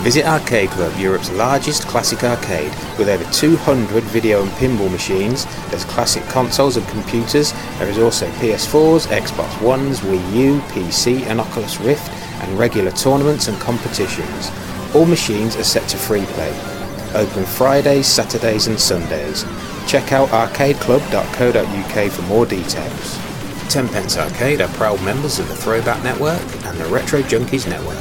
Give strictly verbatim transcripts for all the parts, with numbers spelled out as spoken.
Visit Arcade Club, Europe's largest classic arcade, with over two hundred video and pinball machines. There's classic consoles and computers. There is also P S fours, Xbox Ones, Wii U, P C and Oculus Rift, and regular tournaments and competitions. All machines are set to free play. Open Fridays, Saturdays and Sundays. Check out arcade club dot co dot U K for more details. Tenpence Arcade are proud members of the Throwback Network and the Retro Junkies Network.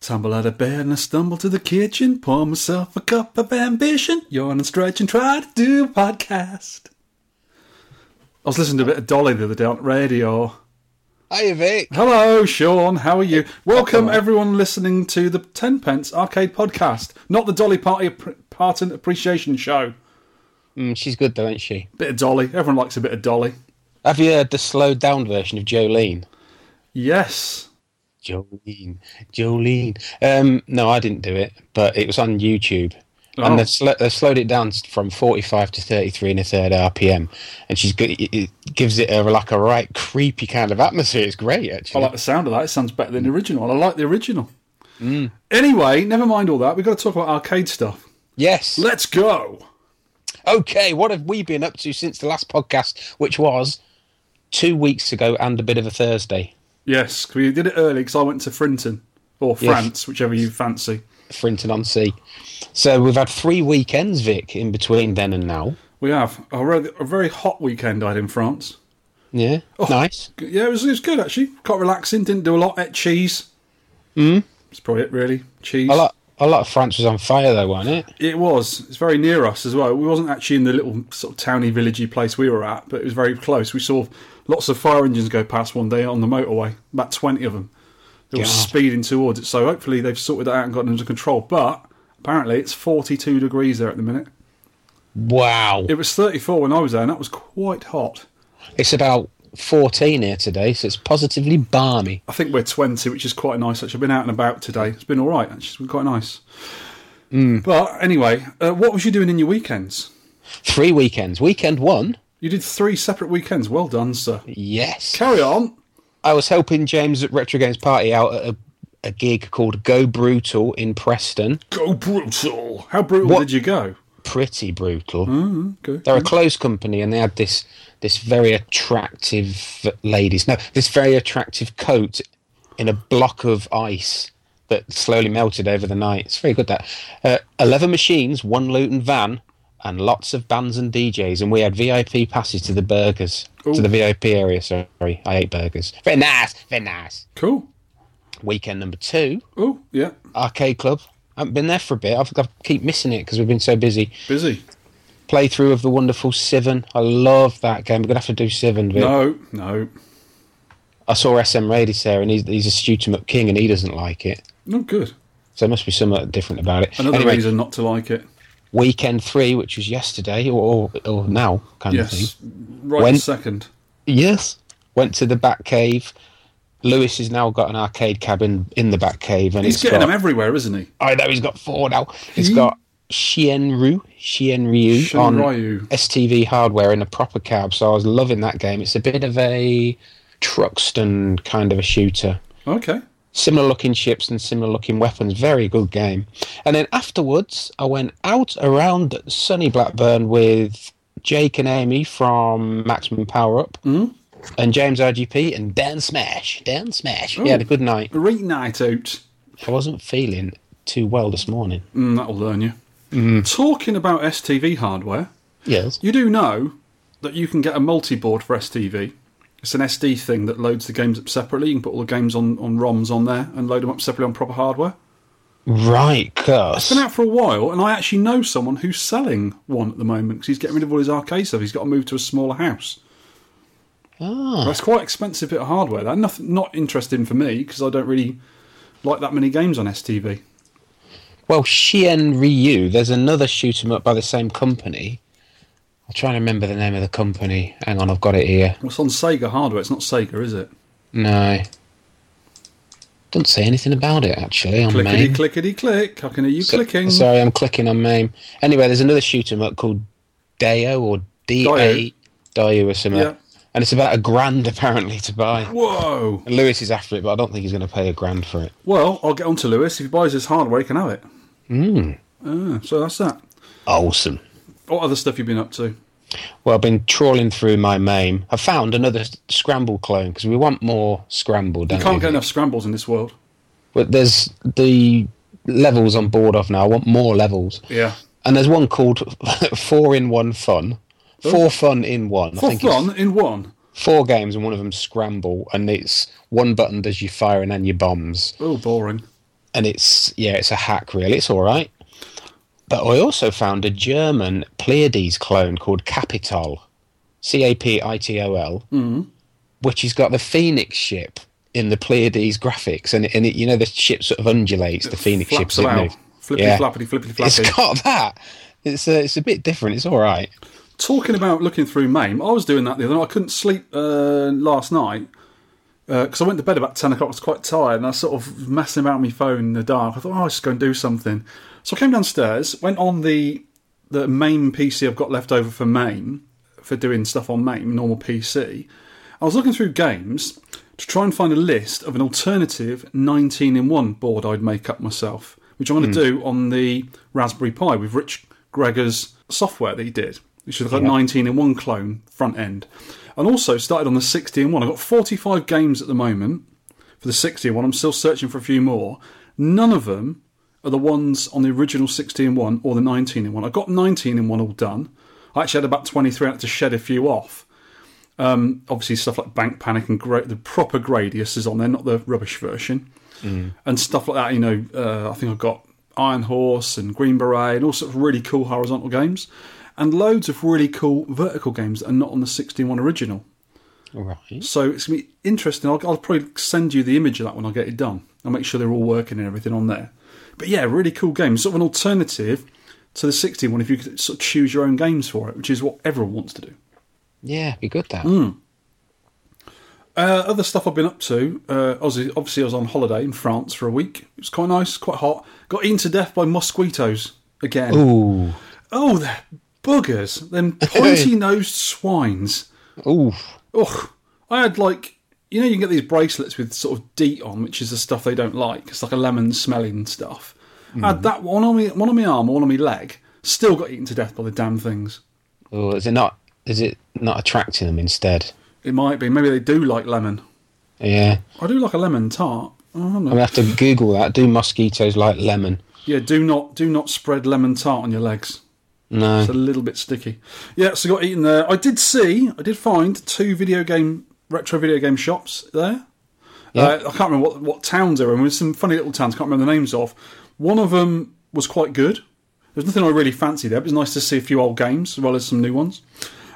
Tumble out of bed and I stumble to the kitchen, pour myself a cup of ambition, yawn and stretch and try to do a podcast. I was listening to a bit of Dolly the other day on the radio. Hi, Vic. Hello, Sean. How are you? Welcome, everyone listening to the Tenpence Arcade Podcast, not the Dolly Parton Appreciation Show. Mm, she's good, though, isn't she? Bit of Dolly. Everyone likes a bit of Dolly. Have you heard the slowed down version of Jolene? Yes. Jolene. Jolene. Um, no, I didn't do it, but it was on YouTube. Oh. And they've, sl- they've slowed it down from forty-five to thirty-three and a third R P M, and she's good. It, it gives it a like a right creepy kind of atmosphere. It's great, actually. I like the sound of that. It sounds better than the original. I like the original. Mm. Anyway, never mind all that. We've got to talk about arcade stuff. Yes. Let's go. Okay, what have we been up to since the last podcast, which was two weeks ago and a bit of a Thursday? Yes, we did it early because I went to Frinton, or France, yes. Whichever you fancy. Frinton-on-Sea. So we've had three weekends, Vic, in between then and now. We have. A very hot weekend I had in France. Yeah, oh, nice. Yeah, it was, it was good, actually. Quite relaxing, didn't do a lot, ate cheese. Mm. That's probably it, really. Cheese. A lot, a lot of France was on fire, though, wasn't it? It was. It's very near us as well. We wasn't actually in the little sort of towny, villagey place we were at, but it was very close. We saw lots of fire engines go past one day on the motorway, about twenty of them. They were speeding towards it, so hopefully they've sorted that out and gotten under control. But apparently it's forty-two degrees there at the minute. Wow. It was thirty-four when I was there, and that was quite hot. It's about fourteen here today, so it's positively balmy. I think we're twenty, which is quite nice, actually. I've been out and about today. It's been all right, actually. It's been quite nice. Mm. But anyway, uh, what was you doing in your weekends? Three weekends. Weekend one. You did three separate weekends. Well done, sir. Yes. Carry on. I was helping James at Retro Games Party out at a, a gig called Go Brutal in Preston. Go Brutal! How brutal what? Did you go? Pretty brutal. Oh, okay. They're a close company, and they had this this very attractive ladies. No, this very attractive coat in a block of ice that slowly melted over the night. It's very good. That uh, eleven machines, one loot and van, and lots of bands and D Js, and we had V I P passes to the burgers. Ooh. To the V I P area, sorry. I ate burgers. Very nice, very nice. Cool. Weekend number two. Oh, yeah. Arcade Club. I haven't been there for a bit. I've, I keep missing it because we've been so busy. Busy. Playthrough of the wonderful Civen. I love that game. We're going to have to do Civen. No, no. I saw S M Radis there, and he's, he's a Stutemut king, and he doesn't like it. No, good. So there must be something different about it. Another anyway, reason not to like it. Weekend three, which was yesterday or or, or now, kind yes, of thing. Right went, second. Yes. Went to the Batcave. Lewis has now got an arcade cabin in the Batcave. And he's it's getting got, them everywhere, isn't he? I know, he's got four now. He's got Shienryu, Shienryu, Shienryu on S T V hardware in a proper cab, so I was loving that game. It's a bit of a Truxton kind of a shooter. Okay. Similar looking ships and similar looking weapons. Very good game. And then afterwards, I went out around sunny Blackburn with Jake and Amy from Maximum Power Up, mm-hmm. and James R G P and Dan Smash. Dan Smash. Ooh, yeah, had a good night. Great night out. I wasn't feeling too well this morning. Mm, that'll learn you. Mm. Talking about S T V hardware, yes, you do know that you can get a multi-board for S T V. It's an S D thing that loads the games up separately. You can put all the games on, on ROMs on there and load them up separately on proper hardware. Right, cuz. It's been out for a while, and I actually know someone who's selling one at the moment because he's getting rid of all his arcade stuff. He's got to move to a smaller house. Ah. That's quite an expensive bit of hardware. That nothing, not interesting for me because I don't really like that many games on S T V. Well, Shienryu, there's another shoot-em-up by the same company. I'm trying to remember the name of the company. Hang on, I've got it here. Well, it's on Sega hardware. It's not Sega, is it? No. Doesn't say anything about it, actually, on clickety, MAME. Clickety, clickety, click. How can are you so, clicking? Sorry, I'm clicking on MAME. Anyway, there's another shoot-em up called Dayo or D A Dayo or something. Yeah. And it's about a grand, apparently, to buy. Whoa! And Lewis is after it, but I don't think he's going to pay a grand for it. Well, I'll get on to Lewis. If he buys his hardware, he can have it. Mm. Ah, so that's that. Awesome. What other stuff have you been up to? Well, I've been trawling through my MAME. I found another Scramble clone, because we want more Scramble, don't we? You can't we? get enough Scrambles in this world. But there's the levels I'm bored of now. I want more levels. Yeah. And there's one called four in one Fun. Ooh. Four Fun in One. Four I think Fun in One? Four games, and one of them Scramble, and it's one button does your firing and your bombs. Oh, boring. And it's, yeah, it's a hack, really. It's all right. But I also found a German Pleiades clone called Capitol, C A P I T O L, mm-hmm. which has got the Phoenix ship in the Pleiades graphics. And, it, and it, you know, the ship sort of undulates, the it Phoenix ship. Flaps Flippity, yeah. flappity, flippity, flappity. It's got that. It's a, it's a bit different. It's all right. Talking about looking through MAME, I was doing that the other night. I couldn't sleep uh, last night because uh, I went to bed about ten o'clock. I was quite tired, and I was sort of messing about on my phone in the dark. I thought, oh, I'll just go and do something. So I came downstairs, went on the the MAME P C I've got left over for MAME, for doing stuff on MAME, normal P C. I was looking through games to try and find a list of an alternative nineteen in one board I'd make up myself, which I'm going to mm. do on the Raspberry Pi with Rich Gregor's software that he did, which is like yeah. nineteen in one clone front end. And also started on the sixty in one. I've got forty-five games at the moment for the sixty in one. I'm still searching for a few more. None of them are the ones on the original sixteen in one or the nineteen in one. I got nineteen in one all done. I actually had about twenty-three. I had to shed a few off. Um, obviously, stuff like Bank Panic and gra- the proper Gradius is on there, not the rubbish version. Mm. And stuff like that, you know, uh, I think I've got Iron Horse and Green Beret and all sorts of really cool horizontal games. And loads of really cool vertical games that are not on the sixteen in one original. All right. So it's going to be interesting. I'll, I'll probably send you the image of that when I get it done. I'll make sure they're all working and everything on there. But yeah, really cool game. Sort of an alternative to the sixteen in one if you could sort of choose your own games for it, which is what everyone wants to do. Yeah, it'd be good, that. Mm. Uh, other stuff I've been up to, uh, obviously, obviously I was on holiday in France for a week. It was quite nice, quite hot. Got eaten to death by mosquitoes again. Ooh. Oh, they're buggers. Them pointy-nosed swines. Ooh. Ugh. I had like... You know, you can get these bracelets with sort of DEET on, which is the stuff they don't like. It's like a lemon smelling stuff. Mm. I had that one on me, one on my arm, one on my leg. Still got eaten to death by the damn things. Oh, is it not? Is it not attracting them instead? It might be. Maybe they do like lemon. Yeah, I do like a lemon tart. I don't know. I'm gonna have to Google that. Do mosquitoes like lemon? Yeah. Do not. Do not spread lemon tart on your legs. No. It's a little bit sticky. Yeah. So got eaten there. I did see. I did find two video game. retro video game shops there. Yeah. Uh, I can't remember what, what towns they were in. There were some funny little towns, I can't remember the names of. One of them was quite good. There's nothing I really fancied there, but it was nice to see a few old games as well as some new ones.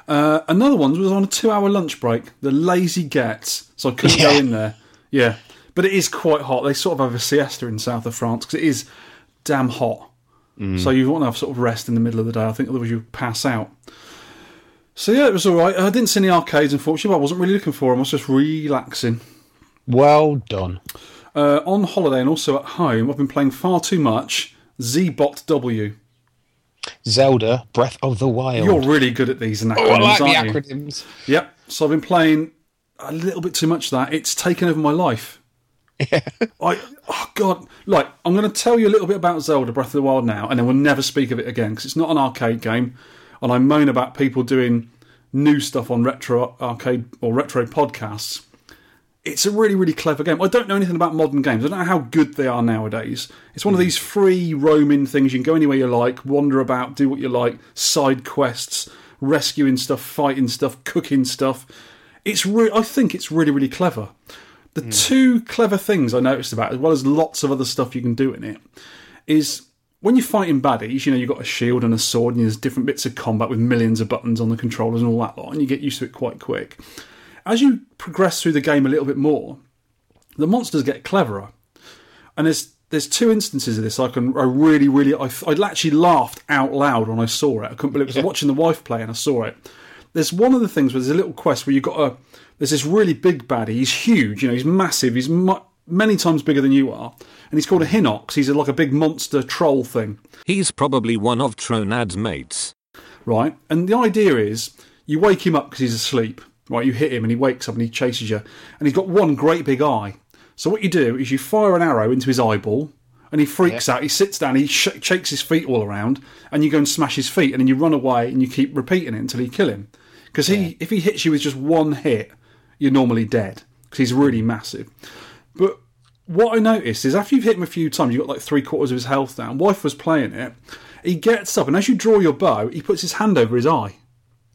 Uh, another one was on a two-hour lunch break. The lazy gets, so I couldn't yeah. go in there. Yeah, but it is quite hot. They sort of have a siesta in south of France because it is damn hot. Mm. So you want to have sort of rest in the middle of the day, I think, otherwise you pass out. So yeah, it was all right. I didn't see any arcades, unfortunately, but I wasn't really looking for them. I was just relaxing. Well done. Uh, on holiday and also at home, I've been playing far too much Z-Bot W. Zelda Breath of the Wild. You're really good at these acronyms, oh, I like aren't the acronyms. You? Yep. So I've been playing a little bit too much of that. It's taken over my life. Yeah. I oh God. Like, I'm going to tell you a little bit about Zelda Breath of the Wild now, and then we'll never speak of it again because it's not an arcade game. And I moan about people doing new stuff on retro arcade or retro podcasts. It's a really, really clever game. I don't know anything about modern games. I don't know how good they are nowadays. It's one of these free roaming things. You can go anywhere you like, wander about, do what you like, side quests, rescuing stuff, fighting stuff, cooking stuff. It's re- I think it's really, really clever. The mm. two clever things I noticed about it, as well as lots of other stuff you can do in it, is... When you're fighting baddies, you know, you've got a shield and a sword and there's different bits of combat with millions of buttons on the controllers and all that lot, and you get used to it quite quick. As you progress through the game a little bit more, the monsters get cleverer. And there's there's two instances of this I can I really, really... I, I actually laughed out loud when I saw it. I couldn't believe it. I was watching the wife play and I saw it. There's one of the things where there's a little quest where you've got a... There's this really big baddie. He's huge, you know, he's massive. He's mu- many times bigger than you are, and he's called a Hinox. He's a, like a big monster troll thing. He's probably one of Tronad's mates. Right, and the idea is you wake him up because he's asleep. Right, you hit him and he wakes up and he chases you, and he's got one great big eye. So what you do is you fire an arrow into his eyeball, and he freaks yeah. out, he sits down, he sh- shakes his feet all around, and you go and smash his feet, and then you run away and you keep repeating it until you kill him. Because he, yeah. if he hits you with just one hit, you're normally dead, because he's really massive. But what I noticed is after you've hit him a few times, you've got like three quarters of his health down. Wife was playing it. He gets up, and as you draw your bow, he puts his hand over his eye.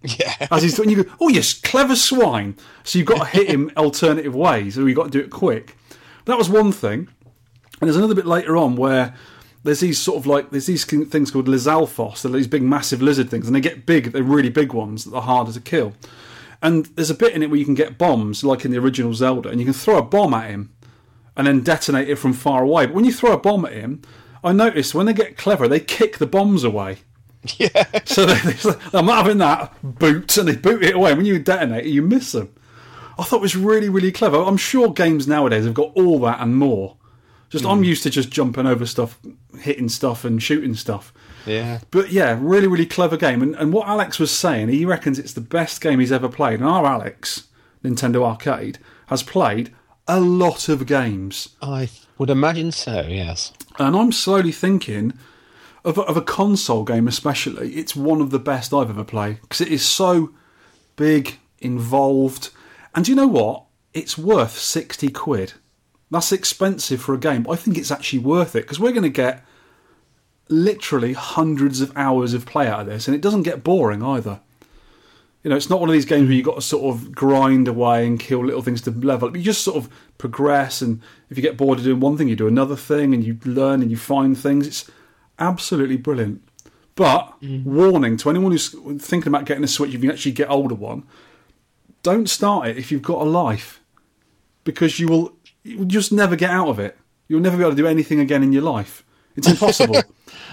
Yeah. As he's doing, you go, oh, you clever swine. So you've got to hit him alternative ways, or you've got to do it quick. That was one thing. And there's another bit later on where there's these sort of like, there's these things called Lizalfos. They're these big, massive lizard things. And they get big, they're really big ones that are harder to kill. And there's a bit in it where you can get bombs, like in the original Zelda, and you can throw a bomb at him and then detonate it from far away. But when you throw a bomb at him, I noticed when they get clever, they kick the bombs away. Yeah. So they're like, I'm not having that, boot, and they boot it away. When you detonate it, you miss them. I thought it was really, really clever. I'm sure games nowadays have got all that and more. Just mm. I'm used to just jumping over stuff, hitting stuff and shooting stuff. Yeah. But yeah, really, really clever game. And, and what Alex was saying, he reckons it's the best game he's ever played. And our Alex, Nintendo Arcade, has played a lot of games. I would imagine so, yes. And I'm slowly thinking... Of a, of a console game especially, it's one of the best I've ever played because it is so big, involved, and you know what? It's worth sixty quid. That's expensive for a game, but I think it's actually worth it because we're going to get literally hundreds of hours of play out of this, and it doesn't get boring either. You know, it's not one of these games where you've got to sort of grind away and kill little things to level up. You just sort of progress, and if you get bored of doing one thing, you do another thing, and you learn and you find things. It's absolutely brilliant. But, mm. warning to anyone who's thinking about getting a Switch, if you actually get older one, don't start it if you've got a life. Because you will you'll just never get out of it. You'll never be able to do anything again in your life. It's impossible.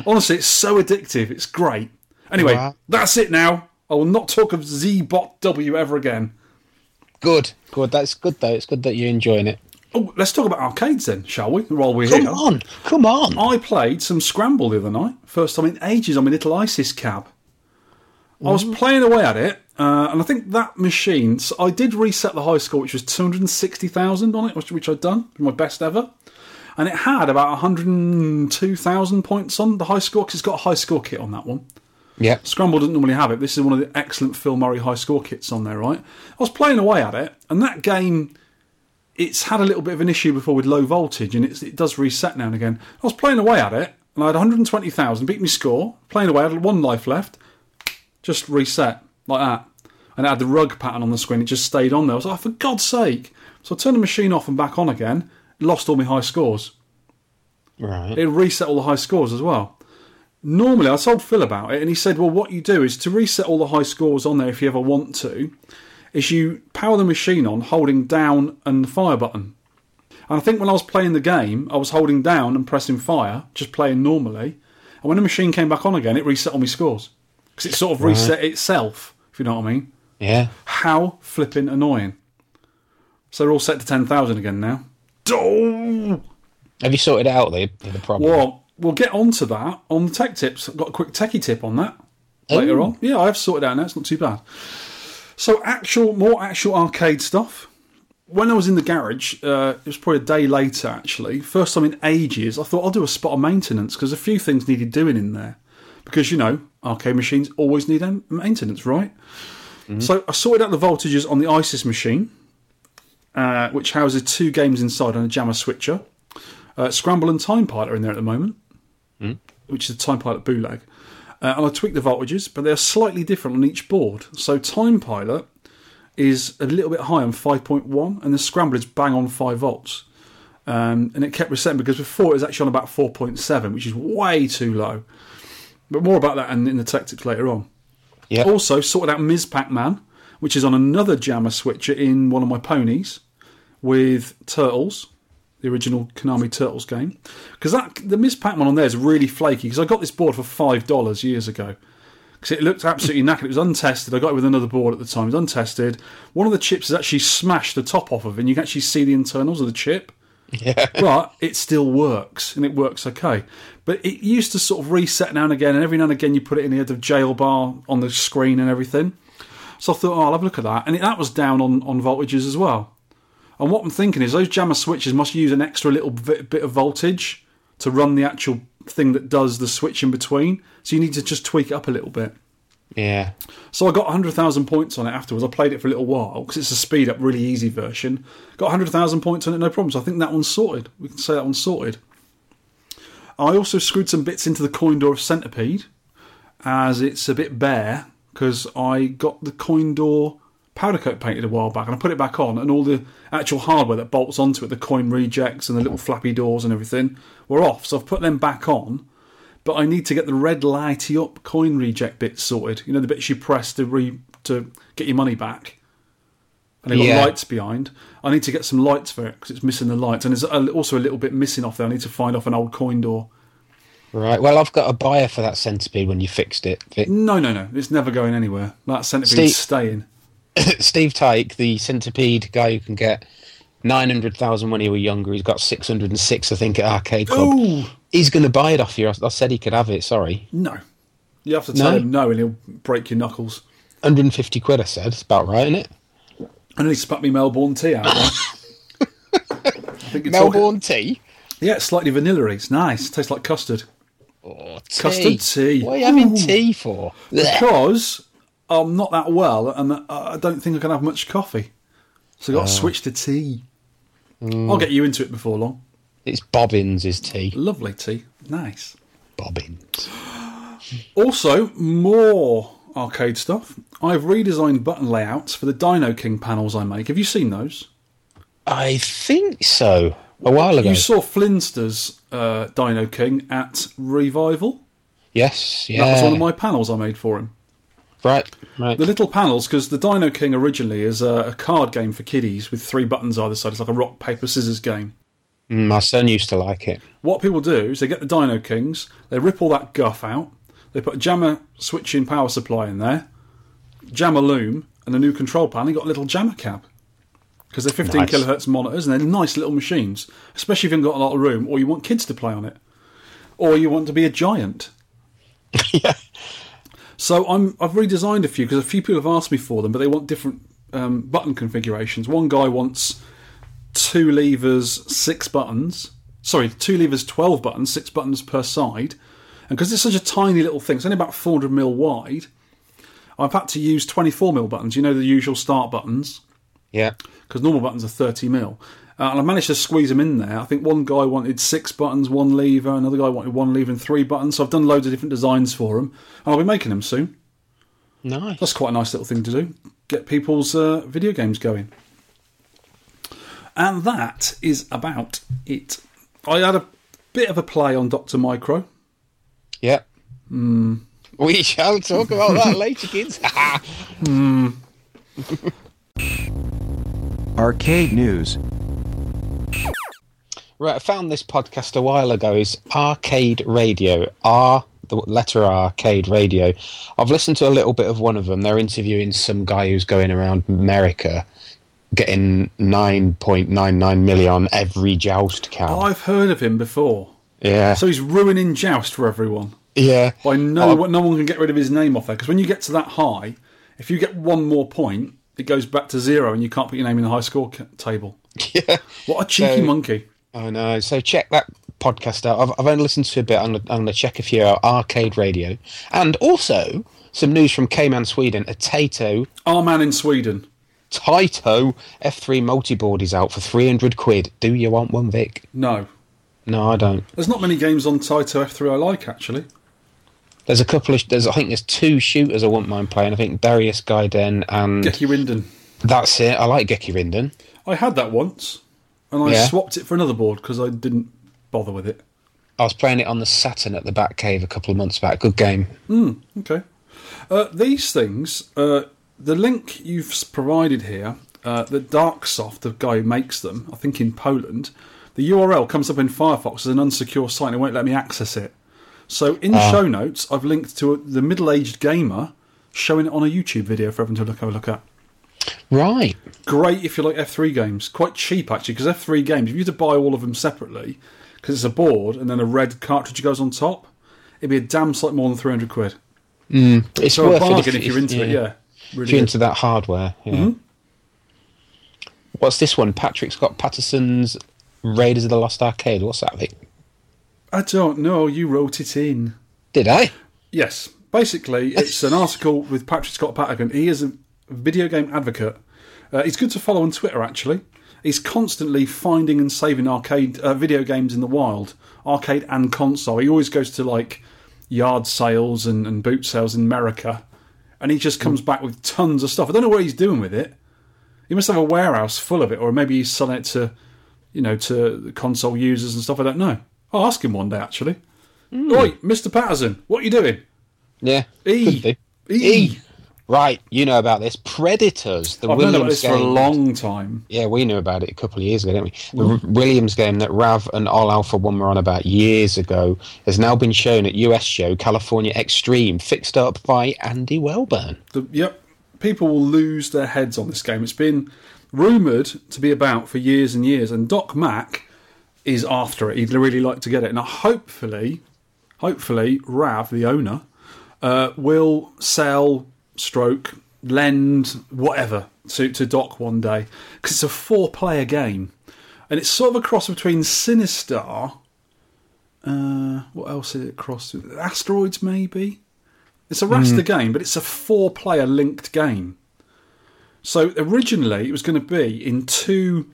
Honestly, it's so addictive. It's great. Anyway, yeah. That's it now. I will not talk of ZBot W ever again. Good. Good. That's good, though. It's good that you're enjoying it. Oh, let's talk about arcades then, shall we, while we're come here? Come on, come on. I played some Scramble the other night. First time in ages on my little ISIS cab. Mm. I was playing away at it, uh, and I think that machine... So I did reset the high score, which was two hundred sixty thousand on it, which, which I'd done, my best ever. And it had about one hundred two thousand points on the high score, because it's got a high score kit on that one. Yeah. Scramble doesn't normally have it. This is one of the excellent Phil Murray high score kits on there, right? I was playing away at it, and that game... It's had a little bit of an issue before with low voltage, and it's, it does reset now and again. I was playing away at it, and I had one hundred twenty thousand, beat me score, playing away, I had one life left, just reset, like that. And it had the rug pattern on the screen, it just stayed on there. I was like, oh, for God's sake! So I turned the machine off and back on again, lost all my high scores. Right. It reset all the high scores as well. Normally, I told Phil about it, and he said, well, what you do is to reset all the high scores on there if you ever want to, is you power the machine on holding down and the fire button. And I think when I was playing the game, I was holding down and pressing fire, just playing normally. And when the machine came back on again, it reset all my scores. Because it sort of reset right. itself, if you know what I mean. Yeah. How flipping annoying. So they're all set to ten thousand again now. Oh! Have you sorted out the, the problem? Well, we'll get onto that on the tech tips. I've got a quick techie tip on that Ooh. later on. Yeah, I've sorted out now. It's not too bad. So actual, more actual arcade stuff. When I was in the garage, uh, it was probably a day later actually, first time in ages, I thought I'll do a spot of maintenance because a few things needed doing in there. Because, you know, arcade machines always need maintenance, right? Mm-hmm. So I sorted out the voltages on the ISIS machine, uh, which houses two games inside on a Jammer switcher. Uh, Scramble and Time Pilot are in there at the moment, mm. which is a Time Pilot bootleg. Uh, and I tweak the voltages, but they're slightly different on each board. So Time Pilot is a little bit high on five point one, and the Scramble is bang on five volts. Um, and it kept resetting, because before it was actually on about four point seven, which is way too low. But more about that in, in the tactics later on. Yep. Also, sorted out Miz Pac-Man, which is on another Jammer switcher in one of my ponies, with Turtles, the original Konami Turtles game, because that the Miz Pac-Man on there is really flaky, because I got this board for five dollars years ago, because it looked absolutely knackered. It was untested. I got it with another board at the time. It was untested. One of the chips is actually smashed the top off of it, and you can actually see the internals of the chip. Yeah. But it still works, and it works okay. But it used to sort of reset now and again, and every now and again you put it in the head of jail bar on the screen and everything. So I thought, oh, I'll have a look at that. And it, that was down on, on voltages as well. And what I'm thinking is those Jammer switches must use an extra little bit, bit of voltage to run the actual thing that does the switch in between. So you need to just tweak it up a little bit. Yeah. So I got one hundred thousand points on it afterwards. I played it for a little while because it's a speed up, really easy version. Got one hundred thousand points on it, no problem. So I think that one's sorted. We can say that one's sorted. I also screwed some bits into the coin door of Centipede, as it's a bit bare, because I got the coin door powder coat painted a while back, and I put it back on, and all the actual hardware that bolts onto it, the coin rejects and the little flappy doors and everything, were off. So I've put them back on. But I need to get the red lighty up coin reject bits sorted. You know, the bits you press to re to get your money back. And they've got yeah. lights behind. I need to get some lights for it because it's missing the lights. And there's a, also a little bit missing off there. I need to find off an old coin door. Right. Well, I've got a buyer for that Centipede when you fixed it. Vic. No, no, no. It's never going anywhere. That Centipede's staying. Steve Tyke, the Centipede guy who can get nine hundred thousand when he was younger. He's got six hundred six, I think, at Arcade Club. Ooh. He's going to buy it off you. I said he could have it, sorry. No. You have to tell no? him no and he'll break your knuckles. one hundred fifty quid, I said. It's about right, isn't it? And he spat me Melbourne tea out there. I think Melbourne talking... tea? Yeah, it's slightly vanilla-y. It's nice. It tastes like custard. Oh, tea. Custard tea. What are you having Ooh. tea for? Because I'm not that well and I don't think I can have much coffee. So I've got oh. to switch to tea. Mm. I'll get you into it before long. It's Bobbins' is tea. Lovely tea. Nice. Bobbins. Also, more arcade stuff. I've redesigned button layouts for the Dino King panels I make. Have you seen those? I think so. A while ago. You saw Flinster's uh, Dino King at Revival? Yes. Yeah. That was one of my panels I made for him. Right, right. The little panels, because the Dino King originally is a, a card game for kiddies with three buttons either side. It's like a rock, paper, scissors game. Mm, my son used to like it. What people do is they get the Dino Kings, they rip all that guff out, they put a Jammer switching power supply in there, Jammer loom, and a new control panel. You've got a little Jammer cab. Because they're fifteen nice. kilohertz monitors, and they're nice little machines. Especially if you've got a lot of room, or you want kids to play on it. Or you want to be a giant. Yeah. So I'm, I've redesigned a few, because a few people have asked me for them, but they want different um, button configurations. One guy wants two levers, six buttons. Sorry, two levers, twelve buttons, six buttons per side. And because it's such a tiny little thing, it's only about four hundred millimeters wide, I've had to use twenty-four millimeter buttons. You know, the usual start buttons. Yeah. Because normal buttons are thirty millimeters. Uh, and I managed to squeeze them in there. I think one guy wanted six buttons, one lever. Another guy wanted one lever and three buttons. So I've done loads of different designs for them. And I'll be making them soon. Nice. That's quite a nice little thing to do. Get people's uh, video games going. And that is about it. I had a bit of a play on Doctor Micro. Yeah. Mm. We shall talk about that later, kids. mm. Arcade news. Right, I found this podcast a while ago. It's Arcade Radio. R, the letter R, Arcade Radio. I've listened to a little bit of one of them. They're interviewing some guy who's going around America getting nine point nine nine million on every Joust card. Oh, I've heard of him before. Yeah. So he's ruining Joust for everyone. Yeah. By no, um, no one can get rid of his name off there. Because when you get to that high, if you get one more point, it goes back to zero and you can't put your name in the high score ca- table. Yeah. What a cheeky so, monkey. I know. So check that podcast out. I've, I've only listened to a bit. I'm going to check a few out. Arcade Radio. And also, some news from K-Man Sweden. A Taito. Our man in Sweden. Taito F three multiboard is out for three hundred quid. Do you want one, Vic? No. No, I don't. There's not many games on Taito F three I like, actually. There's a couple of... There's, I think there's two shooters I wouldn't mind playing. I think Darius Gaiden and... Geki Rinden. That's it. I like Geki Rinden. I had that once, and I yeah. swapped it for another board because I didn't bother with it. I was playing it on the Saturn at the Batcave a couple of months back. Good game. Mm, okay. Uh, these things... Uh, The link you've provided here, uh, the Darksoft, the guy who makes them, I think in Poland, the U R L comes up in Firefox as an unsecure site and it won't let me access it. So in uh, show notes, I've linked to a, the middle-aged gamer showing it on a YouTube video for everyone to look, have a look at. Right. Great if you like F three games. Quite cheap, actually, because F three games, if you were to buy all of them separately, because it's a board and then a red cartridge goes on top, it'd be a damn sight more than three hundred quid. Mm, it's so worth a bargain it if, if you're into yeah. it, yeah. Really if you're into that hardware, yeah. Mm-hmm. What's this one? Patrick Scott Patterson's Raiders of the Lost Arcade. What's that, Vic? I don't know. You wrote it in. Did I? Yes. Basically, it's an article with Patrick Scott Patterson. He is a video game advocate. Uh, he's good to follow on Twitter, actually. He's constantly finding and saving arcade uh, video games in the wild, arcade and console. He always goes to, like, yard sales and, and boot sales in America, and he just comes back with tons of stuff. I don't know what he's doing with it. He must have a warehouse full of it, or maybe he's selling it to, you know, to console users and stuff. I don't know. I'll ask him one day, actually. Mm. Oi, Mister Patterson, what are you doing? Yeah. E. E. E. Right, you know about this. Predators, the I've Williams known about this game. For a long time. Yeah, we knew about it a couple of years ago, didn't we? The mm. Williams game that Rav and All Alpha One were on about years ago has now been shown at U S show California Extreme, fixed up by Andy Welburn. The, yep. People will lose their heads on this game. It's been rumoured to be about for years and years, and Doc Mack is after it. He'd really like to get it. And hopefully, hopefully, Rav, the owner, uh, will sell, stroke, lend, whatever, to, to Doc one day. Because it's a four-player game. And it's sort of a cross between Sinistar... Uh, what else is it crossed with? Asteroids, maybe? It's a raster mm. game, but it's a four-player linked game. So originally it was going to be in two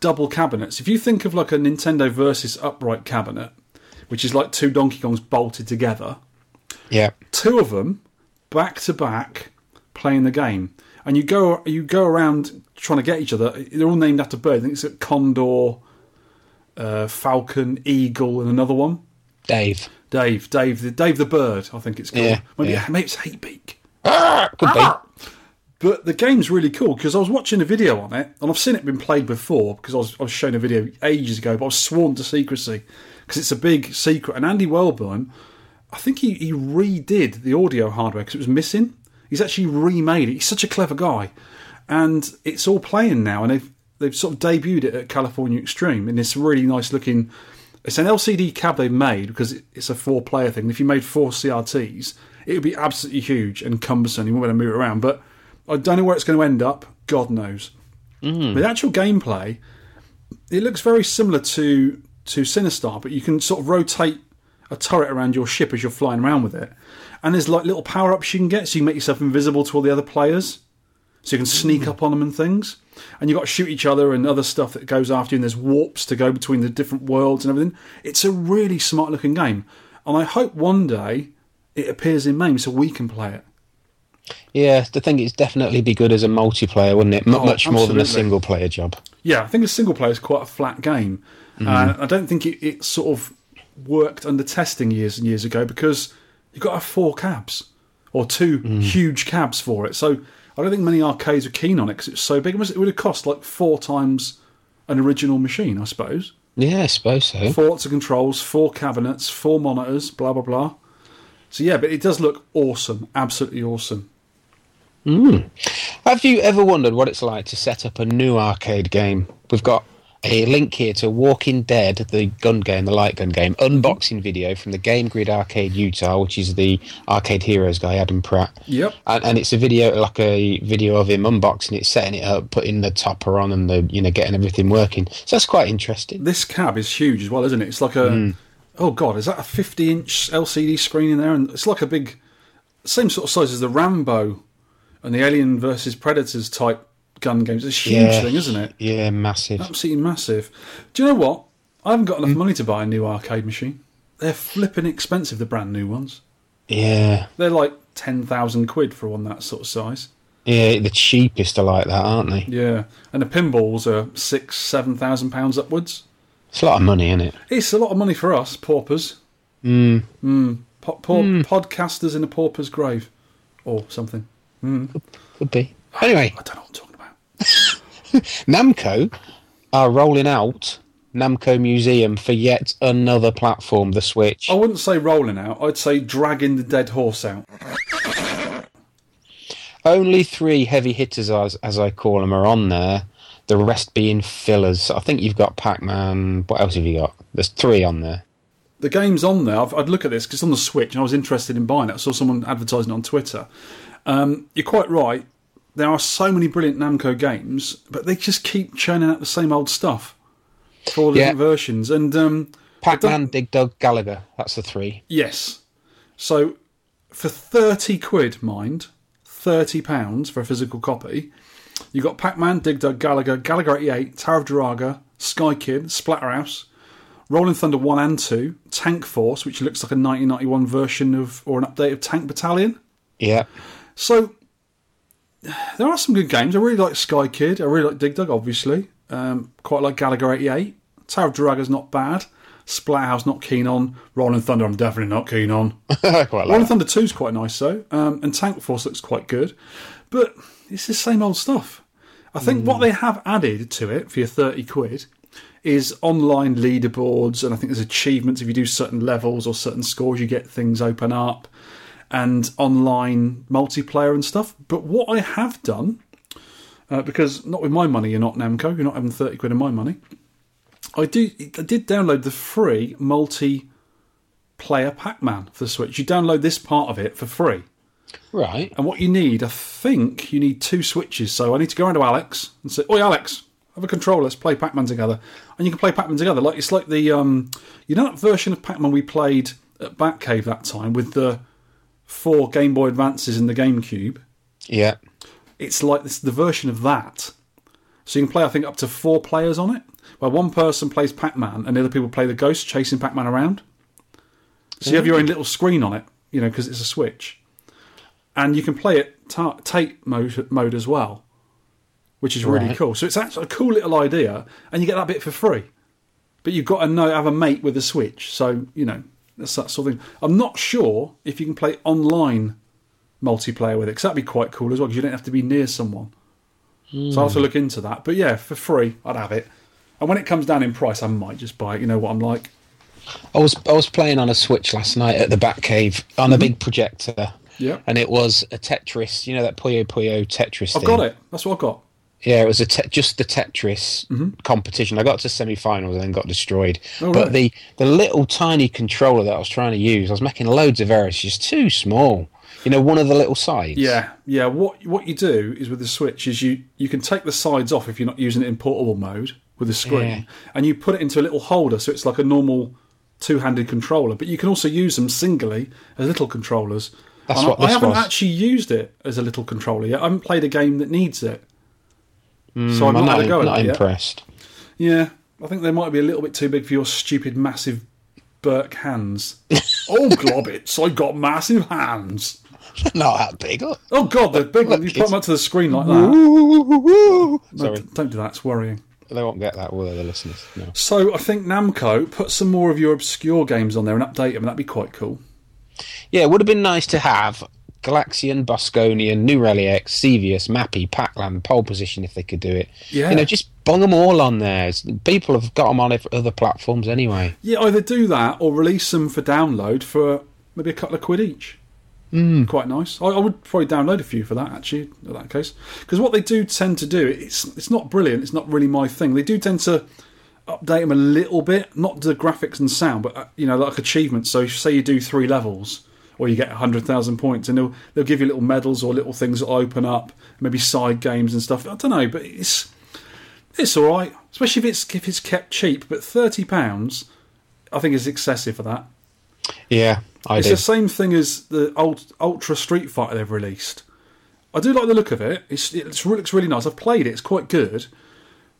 double cabinets. If you think of like a Nintendo versus upright cabinet, which is like two Donkey Kongs bolted together, yeah, two of them back-to-back playing the game. And you go you go around trying to get each other. They're all named after birds. I think it's a condor, uh, falcon, eagle, and another one. Dave. Dave, Dave, the, Dave the Bird, I think it's called. Yeah, maybe, yeah. maybe it's Hatebeak. Ah, could ah. be. But the game's really cool because I was watching a video on it, and I've seen it been played before because I was, I was shown a video ages ago, but I was sworn to secrecy because it's a big secret. And Andy Welburn, I think he, he redid the audio hardware because it was missing. He's actually remade it. He's such a clever guy. And it's all playing now, and they've, they've sort of debuted it at California Extreme in this really nice-looking... It's an L C D cab they've made because it's a four-player thing. If you made four C R Ts, it would be absolutely huge and cumbersome. You wouldn't want to move it around. But I don't know where it's going to end up. God knows. Mm. But the actual gameplay, it looks very similar to, to Sinistar, but you can sort of rotate a turret around your ship as you're flying around with it. And there's like little power-ups you can get, so you can make yourself invisible to all the other players. So you can sneak mm. up on them and things. And you've got to shoot each other and other stuff that goes after you, and there's warps to go between the different worlds and everything. It's a really smart-looking game. And I hope one day it appears in MAME so we can play it. Yeah, the thing is, definitely be good as a multiplayer, wouldn't it? Not oh, much absolutely. more than a single-player job. Yeah, I think a single-player is quite a flat game. Mm-hmm. Uh, I don't think it, it sort of worked under testing years and years ago because you've got to have four cabs, or two mm. huge cabs for it. So... I don't think many arcades were keen on it because it's so big. It would have cost like four times an original machine, I suppose. Yeah, I suppose so. Four lots of controls, four cabinets, four monitors, blah, blah, blah. So, yeah, but it does look awesome. Absolutely awesome. Mm. Have you ever wondered what it's like to set up a new arcade game? We've got a link here to Walking Dead, the gun game, the light gun game, unboxing video from the Game Grid Arcade Utah, which is the Arcade Heroes guy, Adam Pratt. Yep. And, and it's a video, like a video of him unboxing it, setting it up, putting the topper on, and the you know getting everything working. So that's quite interesting. This cab is huge as well, isn't it? It's like a mm. oh god, is that a fifty-inch L C D screen in there? And it's like a big, same sort of size as the Rambo and the Alien versus Predators type gun games. It's a huge yeah, thing, isn't it? Yeah, massive. Absolutely massive. Do you know what? I haven't got enough mm. money to buy a new arcade machine. They're flipping expensive, the brand new ones. Yeah. They're like ten thousand quid for one that sort of size. Yeah, the cheapest are like that, aren't they? Yeah. And the pinballs are six, seven thousand pounds upwards. It's a lot of money, isn't it? It's a lot of money for us, paupers. Mm. Mm. Po- po- mm. Podcasters in a pauper's grave. Or something. Mm. Could be. Anyway. I don't know what I'm talking about. Namco are rolling out Namco Museum for yet another platform, the Switch. I wouldn't say rolling out, I'd say dragging the dead horse out. Only three heavy hitters, as, as I call them, are on there. The rest being fillers. I think you've got Pac-Man. What else have you got? There's three on there. The game's on there. I've, I'd look at this because it's on the Switch, and I was interested in buying it. I saw someone advertising it on Twitter. Um, you're quite right. There are so many brilliant Namco games, but they just keep churning out the same old stuff for all the yeah. different versions. And um, Pac-Man, Dig Dug, Gallagher. That's the three. Yes. So for thirty quid, mind, thirty pounds for a physical copy. You've got Pac-Man, Dig Dug, Gallagher, Gallagher eighty-eight, Tower of Duraga, Sky Kid, Splatterhouse, Rolling Thunder one and two, Tank Force, which looks like a nineteen ninety-one version of, or an update of Tank Battalion. Yeah. So, there are some good games. I really like Sky Kid. I really like Dig Dug, obviously. Um, quite like Gallagher eighty-eight. Tower of Duraga's not bad. Splatterhouse, not keen on. Rolling Thunder, I'm definitely not keen on. quite like Rolling that. Thunder two is quite nice, though. Um, and Tank Force looks quite good. But it's the same old stuff. I think mm. what they have added to it for your thirty quid is online leaderboards, and I think there's achievements. If you do certain levels or certain scores, you get things open up, and online multiplayer and stuff. But what I have done, uh, because not with my money, you're not Namco, you're not having thirty quid of my money, I, do, I did download the free multiplayer Pac-Man for the Switch. You download this part of it for free. Right. And what you need, I think you need two Switches. So I need to go around to Alex and say, "Oi, Alex, have a controller, let's play Pac-Man together." And you can play Pac-Man together. Like It's like the, um, you know that version of Pac-Man we played at Batcave that time with the four Game Boy Advances in the GameCube? Yeah. It's like this, the version of that. So you can play, I think, up to four players on it, where one person plays Pac-Man and the other people play the ghost chasing Pac-Man around. So you have your own little screen on it, you know, because it's a Switch. And you can play it ta- tape mode, mode as well, which is really right. cool. So it's actually a cool little idea, and you get that bit for free. But you've got to know have a mate with a Switch. So, you know, that's that sort of thing. I'm not sure if you can play online multiplayer with it, because that'd be quite cool as well, because you don't have to be near someone. Mm. So I'll have to look into that. But yeah, for free, I'd have it. And when it comes down in price, I might just buy it. You know what I'm like. I was I was playing on a Switch last night at the Batcave on mm-hmm. a big projector. Yeah, and it was a Tetris, you know, that Puyo Puyo Tetris I've thing. I've got it. That's what I got. Yeah, it was a te- just the Tetris mm-hmm. competition. I got to semi-finals and then got destroyed. Oh, but really? the, the little tiny controller that I was trying to use, I was making loads of errors. It's just too small. You know, one of the little sides. Yeah, yeah. What what you do is with the Switch is you, you can take the sides off if you're not using it in portable mode with the screen, yeah. and you put it into a little holder, so it's like a normal two-handed controller. But you can also use them singly as little controllers. That's what this I haven't was. actually used it as a little controller yet. I haven't played a game that needs it. Mm, so I'm not, not, go not impressed. Yet. Yeah, I think they might be a little bit too big for your stupid, massive Burke hands. Oh, Globbits, I've got massive hands. Not that big. Oh, God, they're big. Look, you put them up to the screen like that. Woo, woo, woo. No, Sorry. Don't do that, it's worrying. They won't get that, will they, the listeners? No. So I think Namco, put some more of your obscure games on there and update them. That'd be quite cool. Yeah, it would have been nice to have Galaxian, Bosconian, New Relic, Sevius, Mappy, Pacland, Pole Position if they could do it. Yeah. You know, just bung them all on there. People have got them on other platforms anyway. Yeah, either do that or release them for download for maybe a couple of quid each. Mm. Quite nice. I, I would probably download a few for that, actually, in that case. Because what they do tend to do, it's it's not brilliant, it's not really my thing. They do tend to update them a little bit, not the graphics and sound, but, you know, like achievements. So say you do three levels or you get one hundred thousand points, and they'll, they'll give you little medals or little things that open up, maybe side games and stuff. I don't know, but it's it's all right, especially if it's if it's kept cheap. But thirty pounds, I think, is excessive for that. Yeah, I It's do. the same thing as the old Ultra Street Fighter they've released. I do like the look of it. It's, it's, it looks really nice. I've played it. It's quite good.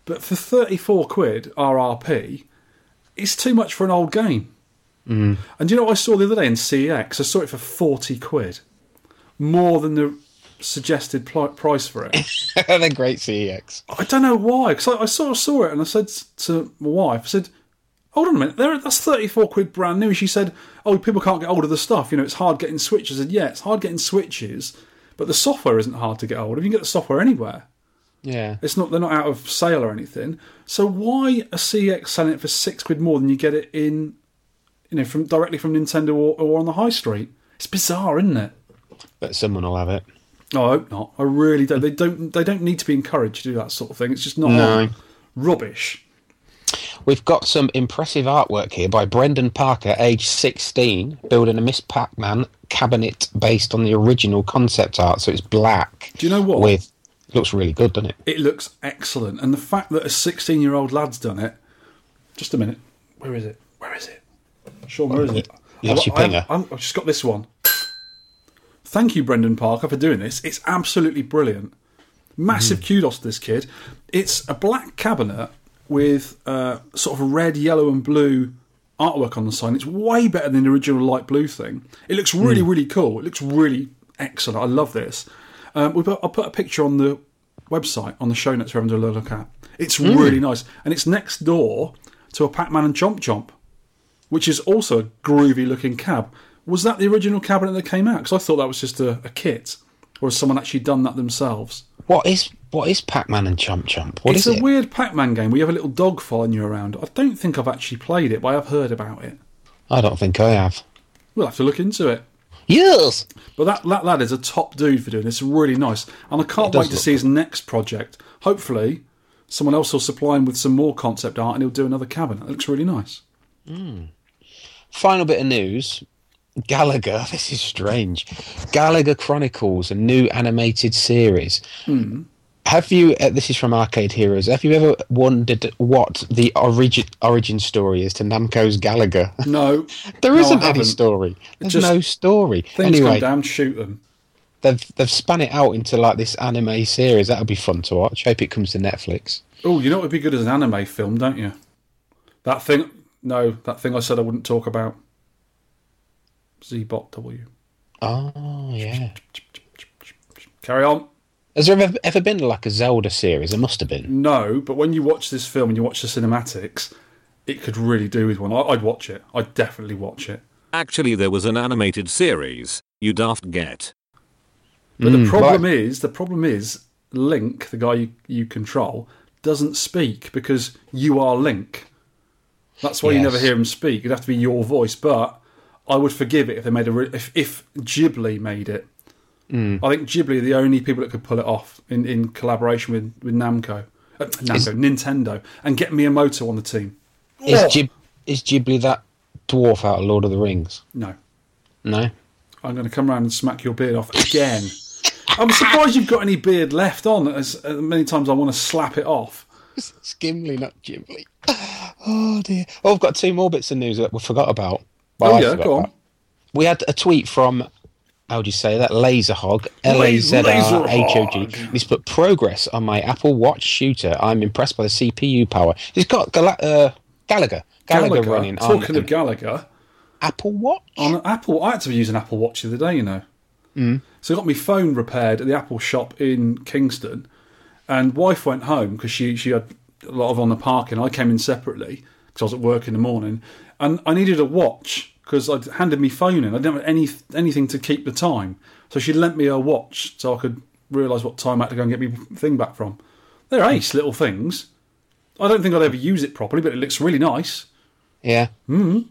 But for thirty-four quid R R P, it's too much for an old game. Mm. And you know what I saw the other day in C E X? I saw it for forty quid, more than the suggested pl- price for it. The great C E X. I don't know why, because I, I sort of saw it and I said to my wife, I said, "Hold on a minute, there, that's thirty-four quid brand new." And she said, "Oh, people can't get hold of the stuff. You know, it's hard getting Switches." I said, "Yeah, it's hard getting Switches, but the software isn't hard to get hold of. You can get the software anywhere." Yeah, it's not. They're not out of sale or anything. So why a C X selling it for six quid more than you get it in, you know, from directly from Nintendo or, or on the high street? It's bizarre, isn't it? But someone will have it. Oh, I hope not. I really don't. They don't. They don't need to be encouraged to do that sort of thing. It's just not no. rubbish. We've got some impressive artwork here by Brendan Parker, age sixteen, building a Miz Pac-Man cabinet based on the original concept art. So it's black. Do you know what? With looks really good, doesn't it? It looks excellent, and the fact that a sixteen-year-old lad's done it. Just a minute. Where is it? Where is it? Sean, where is it? Yes, you pinger. I've just got this one. Thank you, Brendan Parker, for doing this. It's absolutely brilliant. Massive mm. kudos to this kid. It's a black cabinet with uh, sort of red, yellow and blue artwork on the side. It's way better than the original light blue thing. It looks really, mm. really cool. It looks really excellent. I love this. Um, we put, I'll put a picture on the website, on the show notes for everyone to look at. It's mm. really nice. And it's next door to a Pac-Man and Chomp Chomp, which is also a groovy-looking cab. Was that the original cabinet that came out? Because I thought that was just a, a kit, or has someone actually done that themselves? What is what is Pac-Man and Chomp Chomp? What is it? It's a weird Pac-Man game where you have a little dog following you around. I don't think I've actually played it, but I have heard about it. I don't think I have. We'll have to look into it. Yes! But that, that lad is a top dude for doing this. It's really nice. And I can't wait to see his next project. Hopefully, someone else will supply him with some more concept art and he'll do another cabinet. It looks really nice. Mm. Final bit of news. Gallagher, this is strange. Gallagher Chronicles, a new animated series. Mm. Have you? Uh, this is from Arcade Heroes. Have you ever wondered what the origin origin story is to Namco's Gallagher? No, there no, isn't any story. There's Just no story. Things anyway, come down, shoot them. They've they've spun it out into like this anime series. That'll be fun to watch. Hope it comes to Netflix. Oh, you know what would be good as an anime film, don't you? That thing. No, that thing I said I wouldn't talk about. Z-Bot W. Oh, yeah. Carry on. Has there ever, ever been like a Zelda series? There must have been. No, but when you watch this film and you watch the cinematics, it could really do with one. I, I'd watch it. I'd definitely watch it. Actually, there was an animated series. You daft get. But mm, the problem but... is, the problem is, Link, the guy you, you control, doesn't speak because you are Link. That's why yes. you never hear him speak. It'd have to be your voice, but... I would forgive it if they made a re- if, if Ghibli made it. Mm. I think Ghibli are the only people that could pull it off in, in collaboration with with Namco, uh, Namco, is, Nintendo, and get Miyamoto on the team. Is, oh. Ghib- is Ghibli that dwarf out of Lord of the Rings? No, no. I'm going to come round and smack your beard off again. I'm surprised you've got any beard left on. As many times I want to slap it off. It's Gimli, not Ghibli. Oh dear. Oh, I've got two more bits of news that we forgot about. Well, oh, I yeah, go on. That. We had a tweet from, how would you say that? Laserhog, L A Z R H O G. He's put progress on my Apple Watch shooter. I'm impressed by the C P U power. He's got Gala- uh, Gallagher. Gallagher. Gallagher running Talking on. Talking of Gallagher. Apple Watch? On Apple. I had to use an Apple Watch the other day, you know. Mm. So I got my phone repaired at the Apple shop in Kingston. And wife went home because she, she had a lot of on the parking. I came in separately because I was at work in the morning. And I needed a watch because I'd handed me phone in. I didn't have any anything to keep the time. So she lent me her watch so I could realise what time I had to go and get me thing back from. They're ace little things. I don't think I'd ever use it properly, but it looks really nice. Yeah. Mm.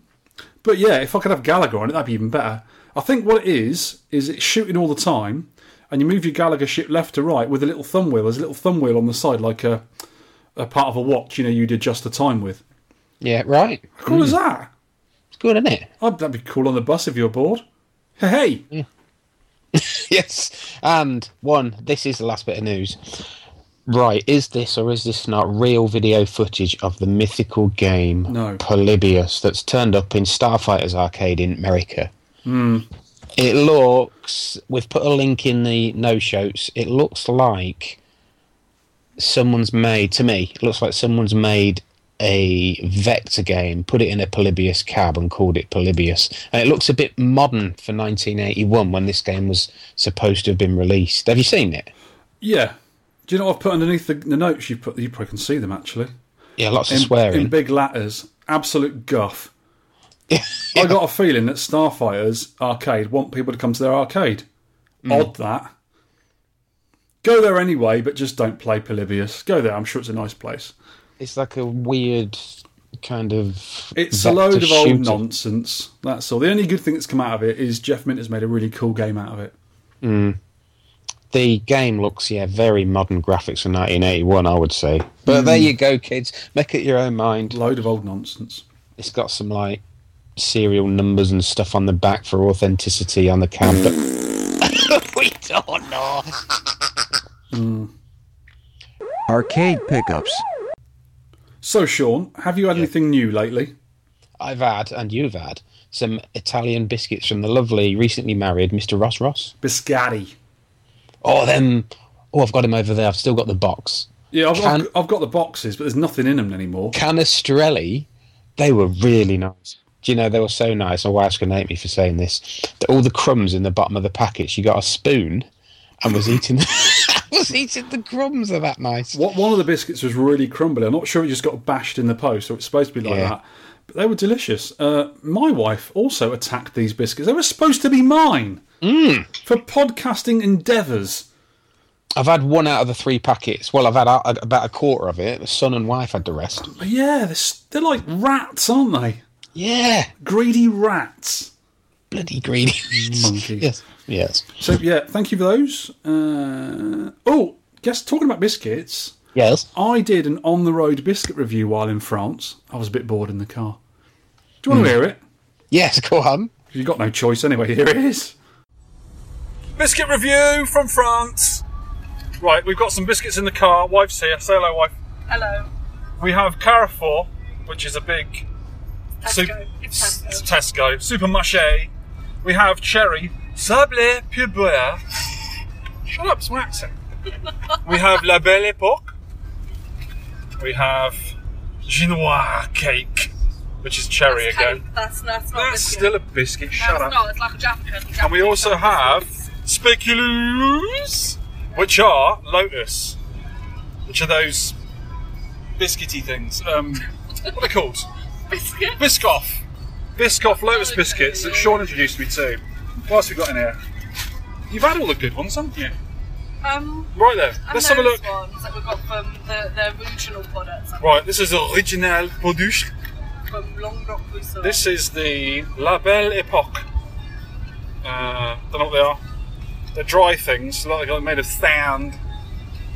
But yeah, if I could have Gallagher on it, that'd be even better. I think what it is, is it's shooting all the time and you move your Gallagher ship left to right with a little thumb wheel. There's a little thumb wheel on the side like a, a part of a watch, you know, you'd adjust the time with. Yeah, right. How cool mm. is that? It's good, isn't it? Oh, that'd be cool on the bus if you're bored. Hey! Yeah. Yes. And one, this is the last bit of news. Right, is this or is this not real video footage of the mythical game no. Polybius that's turned up in Starfighter's Arcade in America? Mm. It looks... We've put a link in the no-shows. It looks like someone's made... To me, it looks like someone's made... a vector game, put it in a Polybius cab and called it Polybius, and it looks a bit modern for nineteen eighty-one when this game was supposed to have been released. Have you seen it? Yeah. Do you know what I've put underneath the, the notes you put? You probably can see them actually. Yeah, lots in, of swearing in big letters. Absolute guff. Yeah. I got a feeling that Starfighter's Arcade want people to come to their arcade. Mm. Odd that. Go there anyway, but just don't play Polybius. Go there. I'm sure it's a nice place. It's like a weird kind of... It's a load of old nonsense, that's all. The only good thing that's come out of it is Jeff Minter's made a really cool game out of it. Mm. the game looks, yeah, very modern graphics for nineteen eighty-one, I would say. But mm. there you go, kids. Make it your own mind. Load of old nonsense. It's got some, like, serial numbers and stuff on the back for authenticity on the cam. We don't know. mm. Arcade pickups. So, Sean, have you had yeah. anything new lately? I've had, and you've had, some Italian biscuits from the lovely, recently married Mister Ross Ross. Biscotti. Oh, them. Oh, I've got him over there. I've still got the box. Yeah, I've, Can- I've got the boxes, but there's nothing in them anymore. Canestrelli, they were really nice. Do you know, they were so nice. My wife's going to hate me for saying this. All the crumbs in the bottom of the packet, she got a spoon and was eating the, was eating the crumbs. Are that nice? What, one of the biscuits was really crumbly. I'm not sure it just got bashed in the post, or it's supposed to be like yeah. that. But they were delicious. Uh, my wife also attacked these biscuits. They were supposed to be mine mm. for podcasting endeavours. I've had one out of the three packets. Well, I've had a, about a quarter of it. The son and wife had the rest. Yeah, they're, they're like rats, aren't they? Yeah. Greedy rats. Bloody greedy monkeys. Yes. Yes. So, yeah, thank you for those. Uh, oh, guess talking about biscuits... Yes. I did an on-the-road biscuit review while in France. I was a bit bored in the car. Do you want mm. to hear it? Yes, go on. You've got no choice anyway. Here it is. Biscuit review from France. Right, we've got some biscuits in the car. Wife's here. Say hello, wife. Hello. We have Carrefour, which is a big... Tesco. Su- it's Tesco. Tesco. Supermarché. We have Cherry. Sablé Pubert. Shut up, it's my accent. We have La Belle Époque. We have Ginoise cake, which is cherry that's again. Cake. That's, that's not that's biscuit. Still a biscuit, shut no, up. No, it's like a Jaffa cake. And we also have Speculoos, which are Lotus, which are those biscuity things. Um, what are they called? Biscuit? Biscoff. Biscoff Lotus biscuits that Sean introduced me to. What else have we got in here? You've had all the good ones, haven't you? Um, right then, let's have a look. Ones that we got from the, the original products. Right, this is original produce. From Languedoc-Roussillon. This is the La Belle Époque. Uh, don't know what they are. They're dry things, like they're made of sand.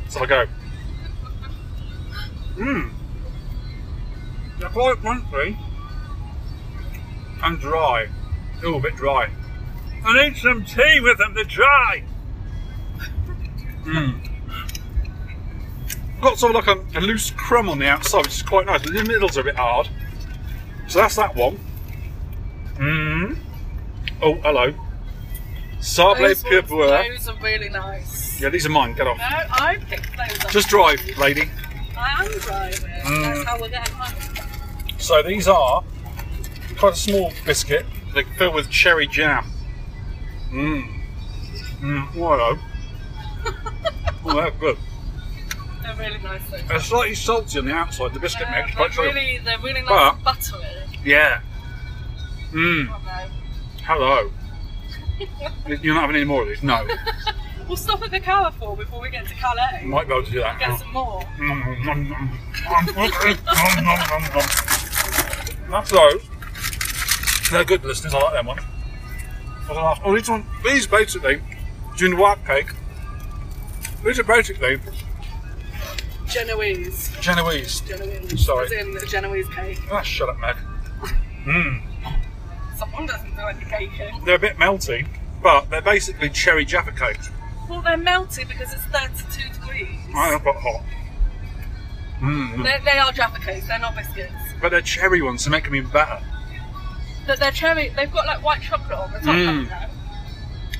So I go. Mmm. They're quite crunchy and dry. Ooh, a bit dry. I need some tea with them. They're dry. Mm. Got sort of like a, a loose crumb on the outside, which is quite nice. The middle's a bit hard. So that's that one. Mm. Oh, hello. Sable pure bois. Those are really nice. Yeah, these are mine. Get off. No, I picked those up. Just drive, lady. I am driving. Mm. That's how we're getting home. So these are quite a small biscuit. They're filled with cherry jam. Mmm. Mmm. Hello. Oh, they're good. They're really nice. Though. They're slightly salty on the outside, the biscuit yeah, mix. They're really, they're really nice but, buttery. Yeah. Mmm. Oh, no. Hello. You're not having any more of these? No. We'll stop at the Carrefour before we get to Calais. Might be able to do that. Get some more. That's those. They're good listeners, I like them ones. Oh, these, one, these basically, Genoise cake. These are basically Genoese. Genoese. Genoese. Sorry. As in a Genoese cake. Ah, shut up, Meg. Mmm. Someone doesn't know any cake here. They're a bit melty, but they're basically cherry Jaffa cakes. Well, they're melty because it's thirty-two degrees. I have got hot. Mmm. They are Jaffa cakes, they're not biscuits. But they're cherry ones, so make them even better. But they're cherry, they've got like white chocolate on the top mm. now.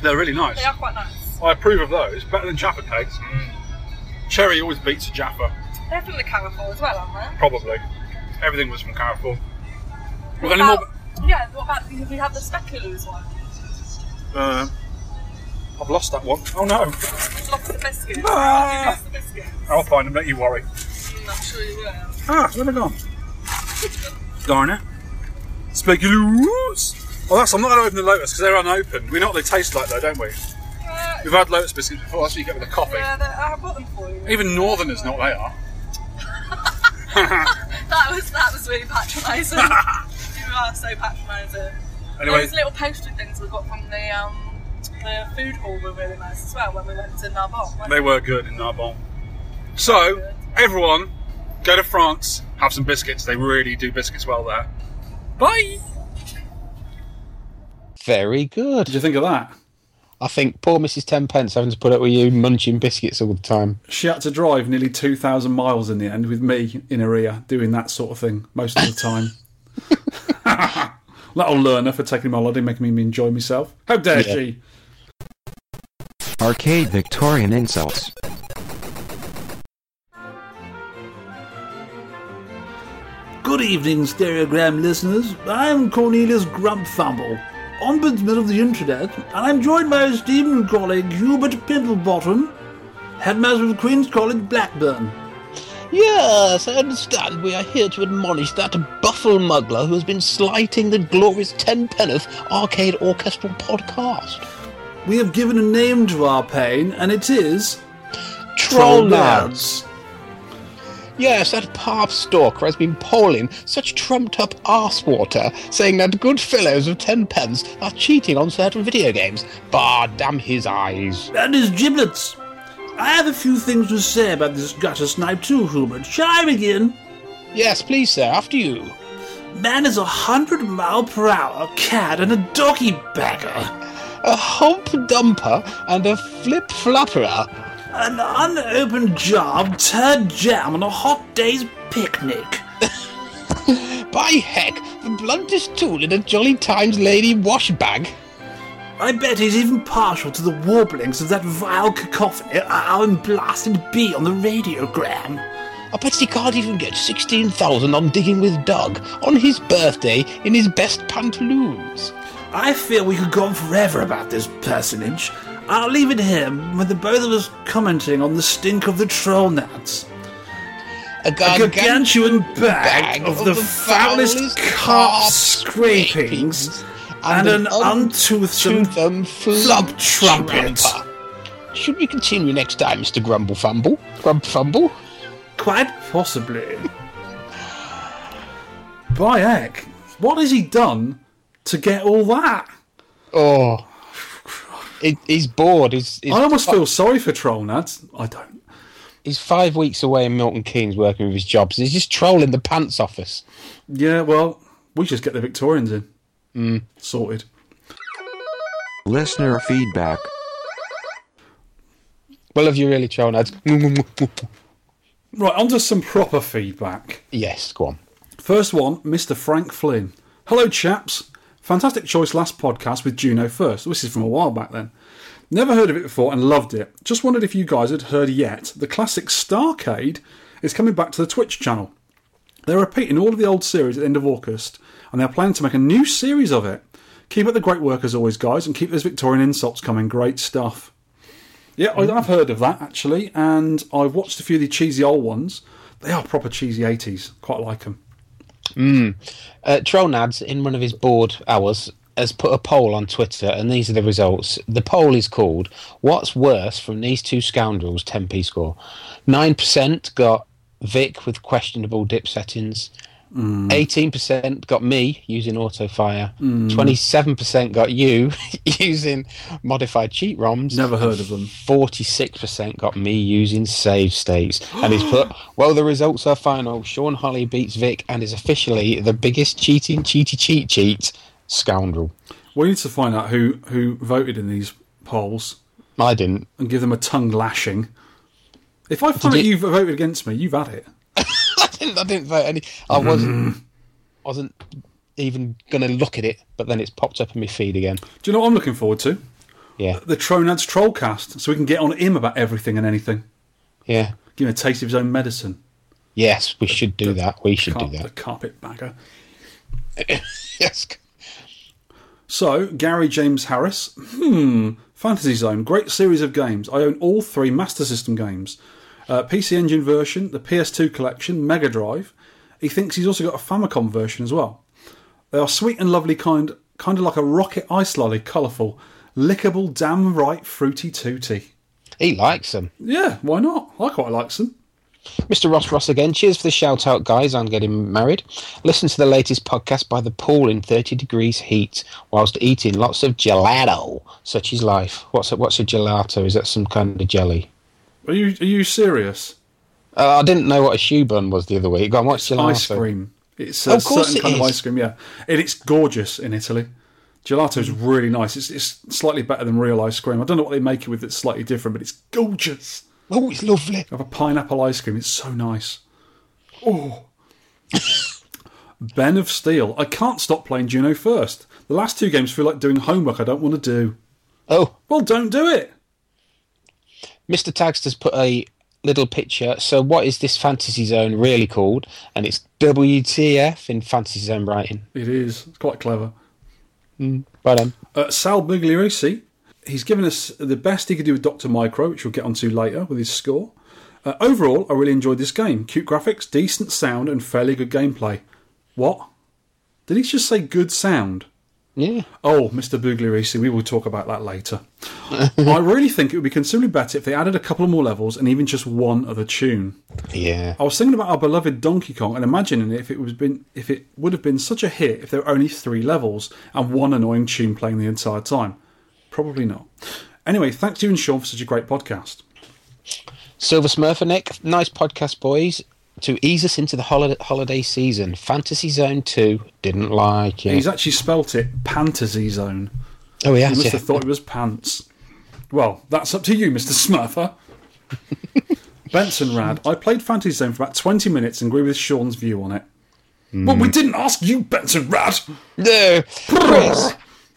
They're really nice. They are quite nice. I approve of those. Better than Jaffa cakes. Mm. Cherry always beats a Jaffa. They're from the Carrefour as well, aren't they? Probably. Everything was from Carrefour. What about, more... Yeah, what about, have you had the Speculoos one? Uh, I've lost that one. Oh no. I've lost the biscuits. Ah! You lost the biscuits. I'll find them, don't you worry. Mm, I'm sure you will. Ah, where have I gone? Darn it. Speculoos! Oh, that's, I'm not going to open the Lotus because they're unopened. We know what they taste like though, don't we? We've had Lotus biscuits before, that's what you get with a coffee. Yeah, I bought them for you. Even Northerners know what they are. that was that was really patronising. You are so patronising. Anyway, those little pastry things we got from the um, The food hall were really nice as well when we went to Narbonne. They, they were good in Narbonne. So, good. Everyone, go to France, have some biscuits. They really do biscuits well there. Bye! Very good. What did you think of that? I think poor Missus Tenpence having to put up with you munching biscuits all the time. She had to drive nearly two thousand miles in the end with me in her ear doing that sort of thing most of the time. That'll learn her for taking my holiday, making me enjoy myself. How dare yeah. she? Arcade Victorian insults. Good evening, Stereogram listeners. I'm Cornelius Grumpfumble, ombudsman of the internet, and I'm joined by esteemed colleague Hubert Pimplebottom, headmaster of Queen's College, Blackburn. Yes, I understand we are here to admonish that buffle muggler who has been slighting the glorious Tenpenneth Arcade Orchestral Podcast. We have given a name to our pain, and it is... Troll Lads. Yes, that Pathstalker has been polling such trumped-up arsewater, saying that good fellows of tenpence are cheating on certain video games. Bah, damn his eyes. And his giblets. I have a few things to say about this gutter snipe too, Hubert. Shall I begin? Yes, please, sir. After you. Man is a hundred mile per hour cad and a doggy bagger. A hump dumper and a flip-flopperer. An unopened jar of turd jam on a hot day's picnic. By heck, the bluntest tool in a Jolly Times lady wash bag. I bet he's even partial to the warblings of that vile cacophony our blasted bee on the radiogram. I bet he can't even get sixteen thousand on Digging with Doug on his birthday in his best pantaloons. I fear we could go on forever about this personage. I'll leave it here with the both of us commenting on the stink of the troll gnats. A, garg- A gargantuan bag, bag of, of the, the foulest, foulest calf scrapings and, and an untoothsome flub trumpet. Trumper. Should we continue next time, Mister Grumble Fumble? Grumble Fumble? Quite possibly. By heck, what has he done to get all that? Oh... It, he's bored. He's, he's I almost fi- feel sorry for Troll Nads. I don't. He's five weeks away in Milton Keynes working with his jobs. He's just trolling the pants off us. Yeah, well, we just get the Victorians in. Mm. Sorted. Listener feedback. Well, have you really, Troll Nads? Right, on to some proper feedback. Yes, go on. First one, Mister Frank Flynn. Hello, chaps. Fantastic choice last podcast with Juno First. This is from a while back then. Never heard of it before and loved it. Just wondered if you guys had heard yet. The classic Starcade is coming back to the Twitch channel. They're repeating all of the old series at the end of August, and they're planning to make a new series of it. Keep up the great work as always, guys, and keep those Victorian insults coming. Great stuff. Yeah, I've heard of that, actually, and I've watched a few of the cheesy old ones. They are proper cheesy eighties. Quite like them. Mm. Uh, Trollnads, in one of his bored hours, has put a poll on Twitter, and these are the results. The poll is called, "What's worse from these two scoundrels, ten p score?" nine percent got Vic with questionable dip settings. Mm. eighteen percent got me using autofire. Mm. twenty-seven percent got you using modified cheat ROMs. Never heard of them. forty-six percent got me using save states. And he's put, well, the results are final. Sean Holly beats Vic and is officially the biggest cheating, cheaty, cheat, cheat scoundrel. We need to find out who, who voted in these polls. I didn't. And give them a tongue lashing. If I find out you... you've voted against me, you've had it. I didn't vote any. I wasn't mm. wasn't even going to look at it, but then it's popped up in my feed again. Do you know what I'm looking forward to? Yeah. The Tronads Trollcast, so we can get on him about everything and anything. Yeah. Give him a taste of his own medicine. Yes, we the, should do the, that. We should carp- do that. The carpetbagger. Yes. So, Gary James Harris. Hmm. Fantasy Zone. Great series of games. I own all three Master System games. Uh, P C Engine version, the P S two collection, Mega Drive. He thinks he's also got a Famicom version as well. They are sweet and lovely, kind kind of like a rocket ice lolly, colourful, lickable, damn right, fruity tooty. He likes them. Yeah, why not? I quite like them. Mister Ross Ross again. Cheers for the shout out, guys. I'm getting married. Listen to the latest podcast by the pool in thirty degrees heat whilst eating lots of gelato. Such is life. What's a, what's a gelato? Is that some kind of jelly? Are you are you serious? Uh, I didn't know what a shoe bun was the other week. Go on, what's gelato? Ice cream. It's a oh, of certain it kind is. of ice cream, yeah. And it's gorgeous in Italy. Gelato's really nice. It's, it's slightly better than real ice cream. I don't know what they make it with that's slightly different, but it's gorgeous. Oh, it's lovely. I have a pineapple ice cream. It's so nice. Oh. Ben of Steel. I can't stop playing Juno First. The last two games feel like doing homework I don't want to do. Oh. Well, don't do it. Mister Tagster's put a little picture. So what is this Fantasy Zone really called? And it's W T F in Fantasy Zone writing. It is. It's quite clever. Mm. Right then. Uh, Sal Bugliosi. He's given us the best he could do with Doctor Micro, which we'll get onto later with his score. Uh, overall, I really enjoyed this game. Cute graphics, decent sound, and fairly good gameplay. What? Did he just say good sound? Yeah. Oh, Mister Buglierisi, we will talk about that later. I really think it would be considerably better if they added a couple more levels and even just one other tune. Yeah. I was thinking about our beloved Donkey Kong and imagining if it was been if it would have been such a hit if there were only three levels and one annoying tune playing the entire time. Probably not. Anyway, thanks to you and Sean for such a great podcast. Silver Smurfer Nick, nice podcast, boys. To ease us into the holiday, holiday season, Fantasy Zone two didn't like it. He's actually spelt it Pantasy Zone. Oh, yeah. He must yeah. have thought it was pants. Well, that's up to you, Mister Smurfer. Benson Rad, I played Fantasy Zone for about twenty minutes and agree with Sean's view on it. Mm. Well, we didn't ask you, Benson Rad. No.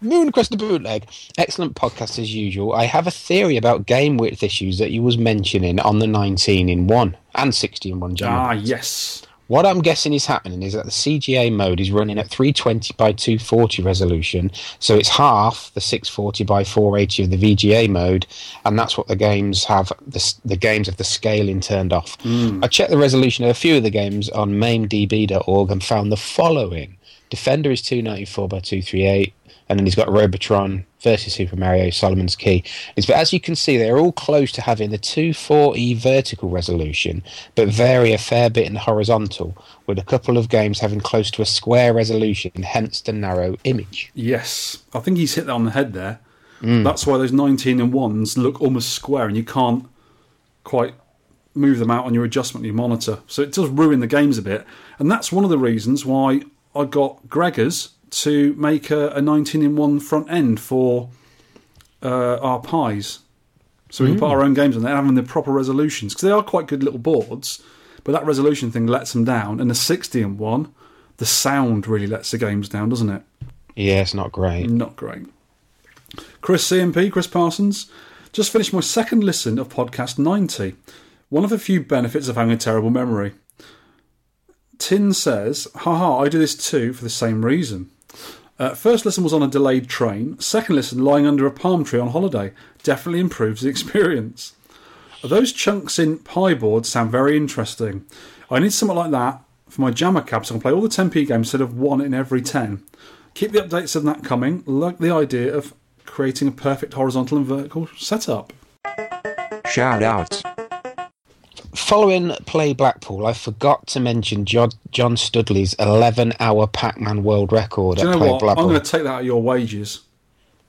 Mooncrest the Bootleg. Excellent podcast as usual. I have a theory about game width issues that you was mentioning on the nineteen in one and sixty in one. Jammer. Ah, yes. What I'm guessing is happening is that the C G A mode is running at three twenty by two forty resolution, so it's half the six forty by four eighty of the V G A mode, and that's what the games have, the, the games have the scaling turned off. Mm. I checked the resolution of a few of the games on mame d b dot org and found the following. Defender is two ninety-four by two thirty-eight, and then he's got Robotron versus Super Mario, Solomon's Key. It's, but as you can see, they're all close to having the two forty vertical resolution, but vary a fair bit in the horizontal, with a couple of games having close to a square resolution, hence the narrow image. Yes, I think he's hit that on the head there. Mm. That's why those nineteen and ones look almost square, and you can't quite move them out on your adjustment on your monitor. So it does ruin the games a bit, and that's one of the reasons why I got Gregor's to make a, a nineteen in one front end for uh, our Pies. So we mm. can put our own games on there, having the proper resolutions. Because they are quite good little boards, but that resolution thing lets them down. And the sixty in one, the sound really lets the games down, doesn't it? Yeah, it's not great. Not great. Chris C M P, Chris Parsons, just finished my second listen of podcast ninety. One of the few benefits of having a terrible memory. Tin says, haha, I do this too for the same reason. Uh, first listen was on a delayed train. Second listen, lying under a palm tree on holiday. Definitely improves the experience. Those chunks in pie boards sound very interesting. I need something like that for my Jammer cab so I can play all the ten p games instead of one in every ten. Keep the updates on that coming. Like the idea of creating a perfect horizontal and vertical setup. Shout out. Following Play Blackpool, I forgot to mention John, John Studley's eleven-hour Pac-Man world record at Play Blackpool. Do you know what? I'm going to take that out of your wages.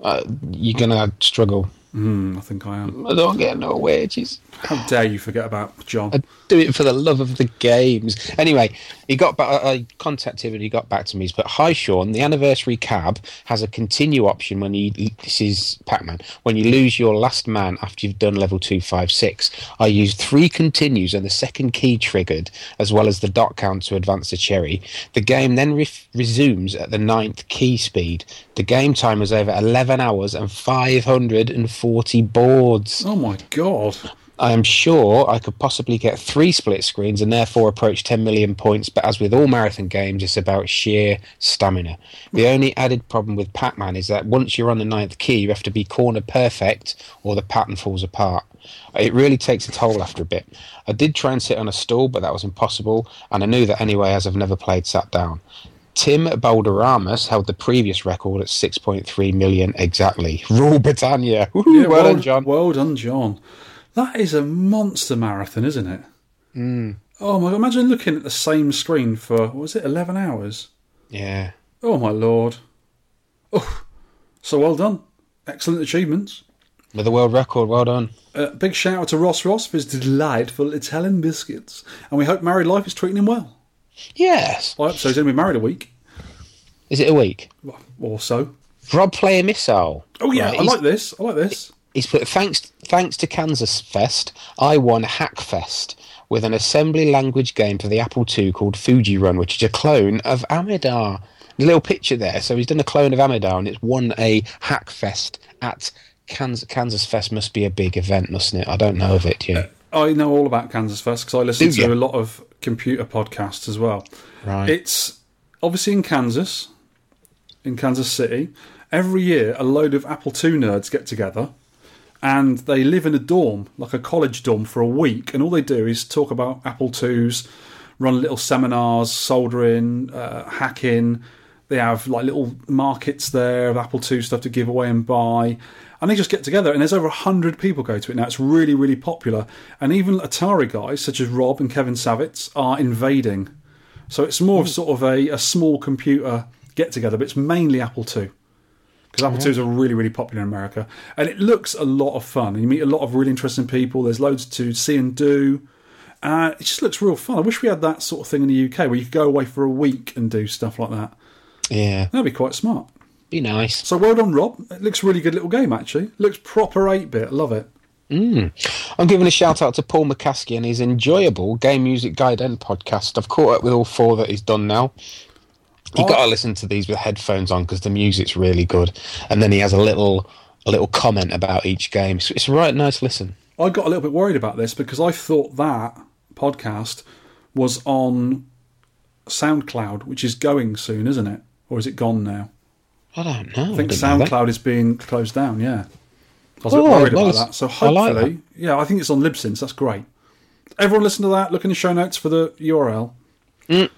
Uh, you're going to struggle. Mm, I think I am. I don't get no wages. How dare you forget about John? I do it for the love of the games. Anyway, he got back, I contacted him and he got back to me. He's put, hi Sean, the anniversary cab has a continue option when you, this is Pac-Man, when you lose your last man after you've done level two fifty-six. I used three continues and the second key triggered, as well as the dot count to advance the cherry. The game then re- resumes at the ninth key speed. The game time was over eleven hours and five hundred forty boards. Oh my god. I am sure I could possibly get three split screens and therefore approach ten million points, but as with all marathon games, it's about sheer stamina. The only added problem with Pac-Man is that once you're on the ninth key, you have to be corner perfect or the pattern falls apart. It really takes a toll after a bit. I did try and sit on a stool, but that was impossible, and I knew that anyway as I've never played sat down. Tim Balderamus held the previous record at six point three million exactly. Rule Britannia. Woo-hoo, yeah, well, well done, John. Well done, John. That is a monster marathon, isn't it? Mm. Oh my God, imagine looking at the same screen for, what was it, eleven hours? Yeah. Oh my Lord. Oh, so well done. Excellent achievements. With a world record, well done. Uh, big shout out to Ross Ross for his delightful Italian biscuits. And we hope Married Life is treating him well. Yes. I hope so, he's only been married a week. Is it a week? Or so. Rob Player Missile. Oh yeah, right. I like this, I like this. He's put, thanks thanks to Kansas Fest, I won Hack Fest with an assembly language game for the Apple two called Fuji Run, which is a clone of Amidar. There's a little picture there, so he's done a clone of Amidar, and it's won a Hack Fest at Kansas. Kansas Fest must be a big event, mustn't it? I don't know of it, yeah. I know all about Kansas Fest because I listen to a lot of computer podcasts as well. Right. It's obviously in Kansas, in Kansas City. Every year, a load of Apple two nerds get together and they live in a dorm, like a college dorm, for a week, and all they do is talk about Apple twos, run little seminars, soldering, uh, hacking. They have like little markets there of Apple two stuff to give away and buy. And they just get together, and there's over one hundred people go to it now. It's really, really popular. And even Atari guys, such as Rob and Kevin Savitz, are invading. So it's more of sort of a, a small computer get-together, but it's mainly Apple two. Because Apple twos are really, really popular in America. And it looks a lot of fun. You meet a lot of really interesting people. There's loads to see and do. Uh, it just looks real fun. I wish we had that sort of thing in the U K where you could go away for a week and do stuff like that. Yeah. That'd be quite smart. Be nice. So well done, Rob. It looks a really good little game, actually. Looks proper eight-bit. Love it. Mm. I'm giving a shout-out to Paul McCaskey and his enjoyable Game Music Guide End podcast. I've caught up with all four that he's done now. You've oh. got to listen to these with headphones on because the music's really good. And then he has a little a little comment about each game. So it's a right nice listen. I got a little bit worried about this because I thought that podcast was on SoundCloud, which is going soon, isn't it? Or is it gone now? I don't know. I think I SoundCloud is being closed down, yeah. I was oh, a bit worried well, about that. So hopefully, I like that. yeah, I think it's on Libsyn, so that's great. Everyone listen to that. Look in the show notes for the U R L. Mm.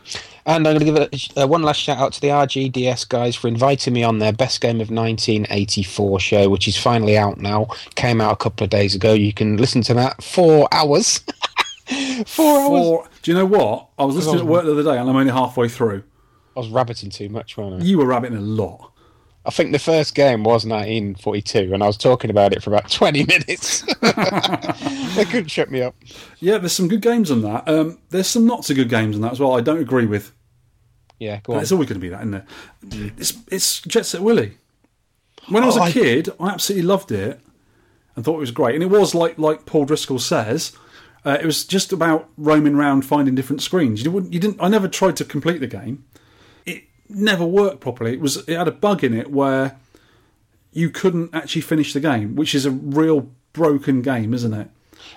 And I'm going to give it a, uh, one last shout out to the R G D S guys for inviting me on their Best Game of nineteen eighty-four show, which is finally out now. Came out a couple of days ago. You can listen to that four hours. four hours. Four. Do you know what? I was listening I was... at work the other day and I'm only halfway through. I was rabbiting too much, weren't I? You were rabbiting a lot. I think the first game was nineteen forty-two, and I was talking about it for about twenty minutes. They couldn't shut me up. Yeah, there's some good games on that. Um, there's some not so good games on that as well. I don't agree with. Yeah, go on. It's always going to be that, isn't there? Mm. It's, it's Jet Set Willy. When oh, I was a I... kid, I absolutely loved it and thought it was great. And it was like like Paul Driscoll says, uh, it was just about roaming around finding different screens. You wouldn't, you didn't. I never tried to complete the game. Never worked properly. It was it had a bug in it where you couldn't actually finish the game, which is a real broken game, isn't it?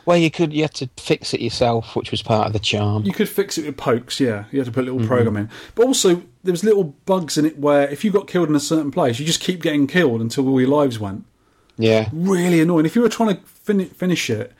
Well, you could you had to fix it yourself, which was part of the charm. You could fix it with pokes, yeah. You had to put a little mm-hmm. program in, but also there was little bugs in it where if you got killed in a certain place, you just keep getting killed until all your lives went. Yeah, really annoying. If you were trying to fin- finish it,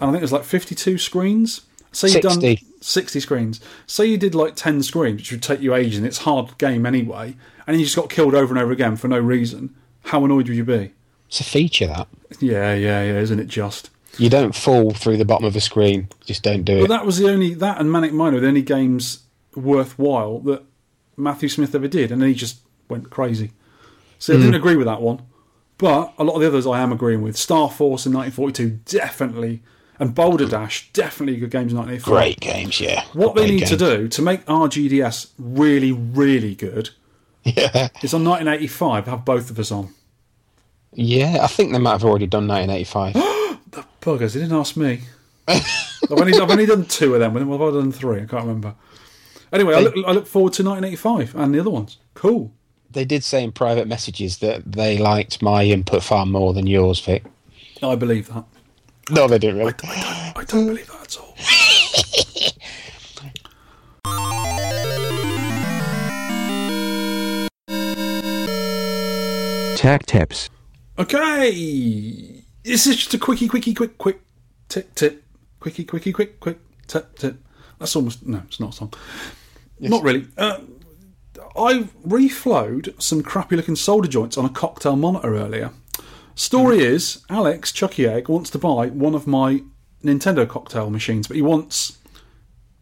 and I think it was like fifty-two screens. Say you done sixty screens. Say you did like ten screens, which would take you ages, and it's a hard game anyway, and you just got killed over and over again for no reason. How annoyed would you be? It's a feature, that. Yeah, yeah, yeah, isn't it just? You don't fall through the bottom of a screen. Just don't do it. But that was the only... That and Manic Miner were the only games worthwhile that Matthew Smith ever did, and then he just went crazy. So mm. I didn't agree with that one. But a lot of the others I am agreeing with. Star Force in nineteen forty-two, definitely... And Boulder Dash, definitely good games in nineteen eighty-four. Great games, yeah. What Great they need games. to do to make R G D S really, really good yeah. is on nineteen eighty-five, have both of us on. Yeah, I think they might have already done nineteen eighty-five. The buggers, they didn't ask me. I've, only, I've only done two of them. Well, I've done three, I can't remember. Anyway, they, I, look, I look forward to nineteen eighty-five and the other ones. Cool. They did say in private messages that they liked my input far more than yours, Vic. I believe that. No, they didn't really. I, I, don't, I don't believe that at all. Tech tips. Okay. This is just a quickie, quickie, quick, quick tip, tip. Quickie, quickie, quick, quick tip, tip. That's almost... No, it's not a song. Yes. Not really. Uh, I reflowed some crappy-looking solder joints on a cocktail monitor earlier. Story is, Alex Chucky Egg wants to buy one of my Nintendo cocktail machines, but he wants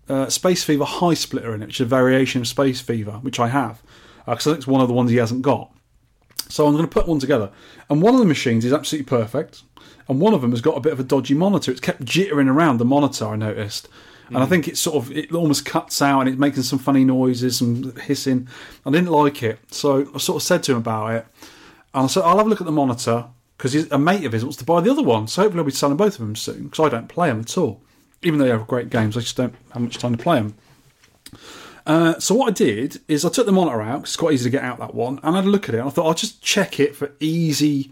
uh, Space Fever High Splitter in it, which is a variation of Space Fever, which I have, because uh, I think it's one of the ones he hasn't got. So I'm going to put one together. And one of the machines is absolutely perfect, and one of them has got a bit of a dodgy monitor. It's kept jittering around the monitor, I noticed. And mm. I think it sort of, it almost cuts out, and it's making some funny noises, some hissing. I didn't like it. So I sort of said to him about it. And I said, I'll have a look at the monitor, because a mate of his wants to buy the other one. So hopefully I'll be selling both of them soon, because I don't play them at all. Even though they have great games, I just don't have much time to play them. Uh, so what I did is I took the monitor out, because it's quite easy to get out that one, and I had a look at it, and I thought I'll just check it for easy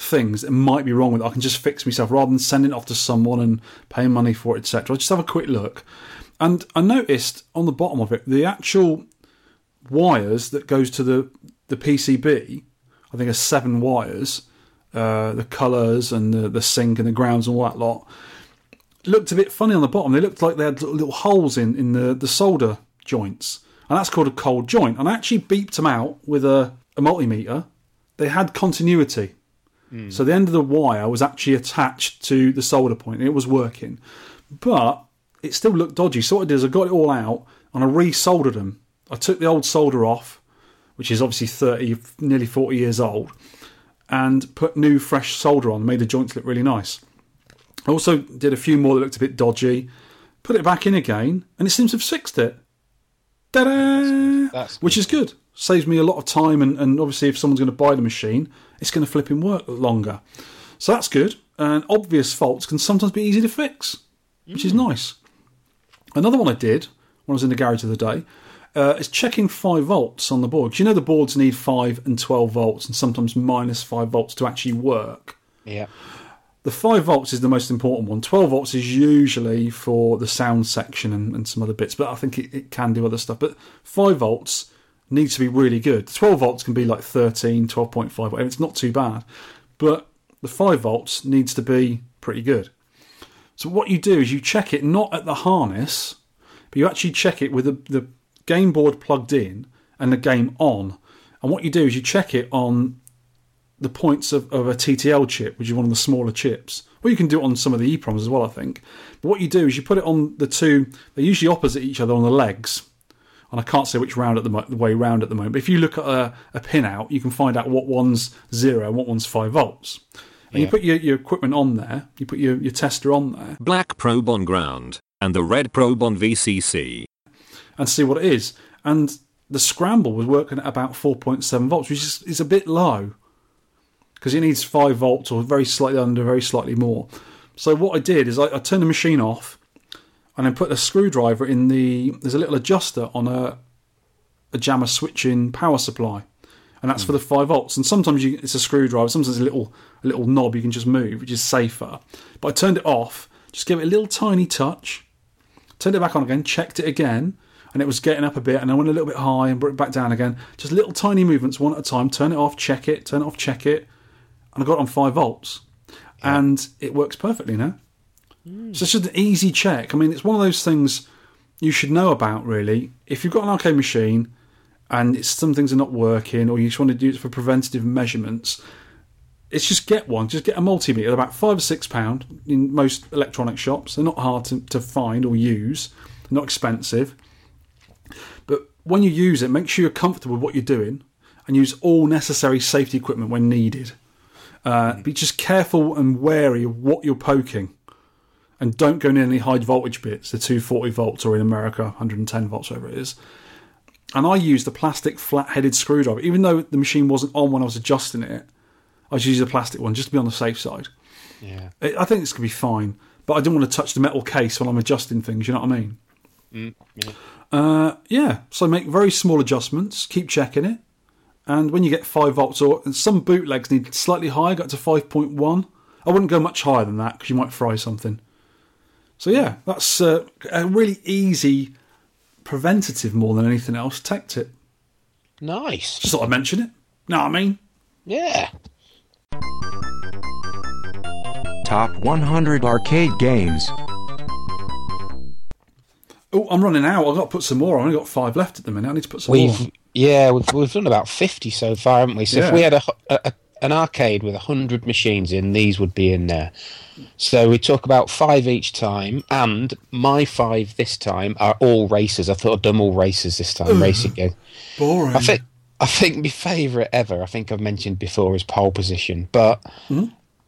things that might be wrong with it. I can just fix myself rather than sending it off to someone and paying money for it, et cetera. I'll just have a quick look. And I noticed on the bottom of it, the actual wires that goes to the, the P C B, I think are seven wires, uh, the colours and the, the sink and the grounds and all that lot, looked a bit funny on the bottom. They looked like they had little holes in, in the, the solder joints, and that's called a cold joint. And I actually beeped them out with a, a multimeter. They had continuity, mm. so the end of the wire was actually attached to the solder point, and it was working, but it still looked dodgy. So what I did is I got it all out and I re-soldered them. I took the old solder off, which is obviously thirty, nearly forty years old, and put new fresh solder on, made the joints look really nice. I also did a few more that looked a bit dodgy, put it back in again, and it seems to have fixed it. That's, that's which is good. Saves me a lot of time, and, and obviously if someone's going to buy the machine, it's going to flip in work longer. So that's good. And obvious faults can sometimes be easy to fix, which mm. is nice. Another one I did when I was in the garage the other day uh, is checking five volts on the board. Because you know the boards need five and twelve volts and sometimes minus five volts to actually work. Yeah. The five volts is the most important one. twelve volts is usually for the sound section and, and some other bits, but I think it, it can do other stuff. But five volts needs to be really good. twelve volts can be like thirteen, twelve point five, whatever. It's not too bad. But the five volts needs to be pretty good. So what you do is you check it not at the harness, but you actually check it with the, the game board plugged in and the game on. And what you do is you check it on the points of, of a T T L chip, which is one of the smaller chips. Well, you can do it on some of the EEPROMs as well, I think. But what you do is you put it on the two, they're usually opposite each other on the legs. And I can't say which round at the, mo- the way round at the moment. But if you look at a, a pin out, you can find out what one's zero and what one's five volts. And yeah. you put your, your equipment on there. You put your, your tester on there. Black probe on ground and the red probe on V C C. And see what it is. And the Scramble was working at about four point seven volts, which is, is a bit low. Because it needs five volts or very slightly under, very slightly more. So what I did is I, I turned the machine off and then put a screwdriver in the... There's a little adjuster on a, a Jammer switching power supply. And that's mm. for the five volts. And sometimes you, it's a screwdriver, sometimes it's a little, a little knob you can just move, which is safer. But I turned it off, just gave it a little tiny touch, turned it back on again, checked it again, and it was getting up a bit, and I went a little bit high and brought it back down again. Just little tiny movements one at a time. Turn it off, check it, turn it off, check it. And I got it on five volts, yeah. and it works perfectly now. Mm. So it's just an easy check. I mean, it's one of those things you should know about, really. If you've got an arcade machine and it's, some things are not working, or you just want to do it for preventative measurements, it's just get one. Just get a multimeter. They're about five or six pounds in most electronic shops. They're not hard to, to find or use. They're not expensive. But when you use it, make sure you're comfortable with what you're doing and use all necessary safety equipment when needed. Uh, be just careful and wary of what you're poking, and don't go near any high voltage bits, the two hundred forty volts or in America one hundred ten volts, whatever it is. And I used a plastic flat headed screwdriver, even though the machine wasn't on when I was adjusting it. I just used a plastic one just to be on the safe side. Yeah, it, I think it's going to be fine, but I don't want to touch the metal case when I'm adjusting things, you know what I mean? Mm, yeah. Uh, yeah, so make very small adjustments, keep checking it. And when you get five volts, or and some bootlegs need slightly higher, got to five point one. I wouldn't go much higher than that because you might fry something. So yeah, that's a, a really easy preventative, more than anything else, tech tip. Nice. Just thought I'd mention it. Know what I mean? Yeah. Top one hundred arcade games. Oh, I'm running out. I've got to put some more on. I've only got five left at the minute. I need to put some We've, more on. Yeah, we've, we've done about fifty so far, haven't we? So yeah. if we had a, a, an arcade with one hundred machines in, these would be in there. So we talk about five each time, and my five this time are all races. I thought I'd done all races this time, Ugh, racing game. Boring. I think, I think my favourite ever, I think I've mentioned before, is Pole Position, but hmm?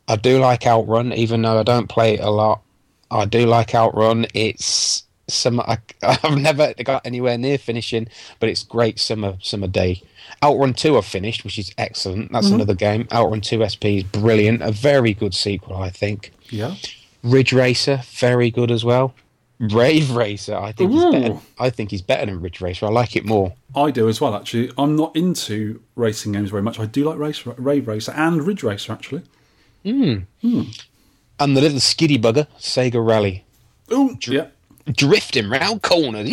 I do like Outrun, even though I don't play it a lot. I do like Outrun. It's summer. I, I've never got anywhere near finishing, but it's great summer summer day. Outrun two I've finished, which is excellent. That's mm-hmm. another game. Outrun two S P is brilliant. A very good sequel, I think. Yeah. Ridge Racer, very good as well. Rave Racer, I think Ooh. he's better. I think he's better than Ridge Racer. I like it more. I do as well, actually. I'm not into racing games very much. I do like race, Rave Racer and Ridge Racer, actually. Mm. Mm. And the little skiddy bugger, Sega Rally. Ooh, Dr- yeah. Drifting round corners.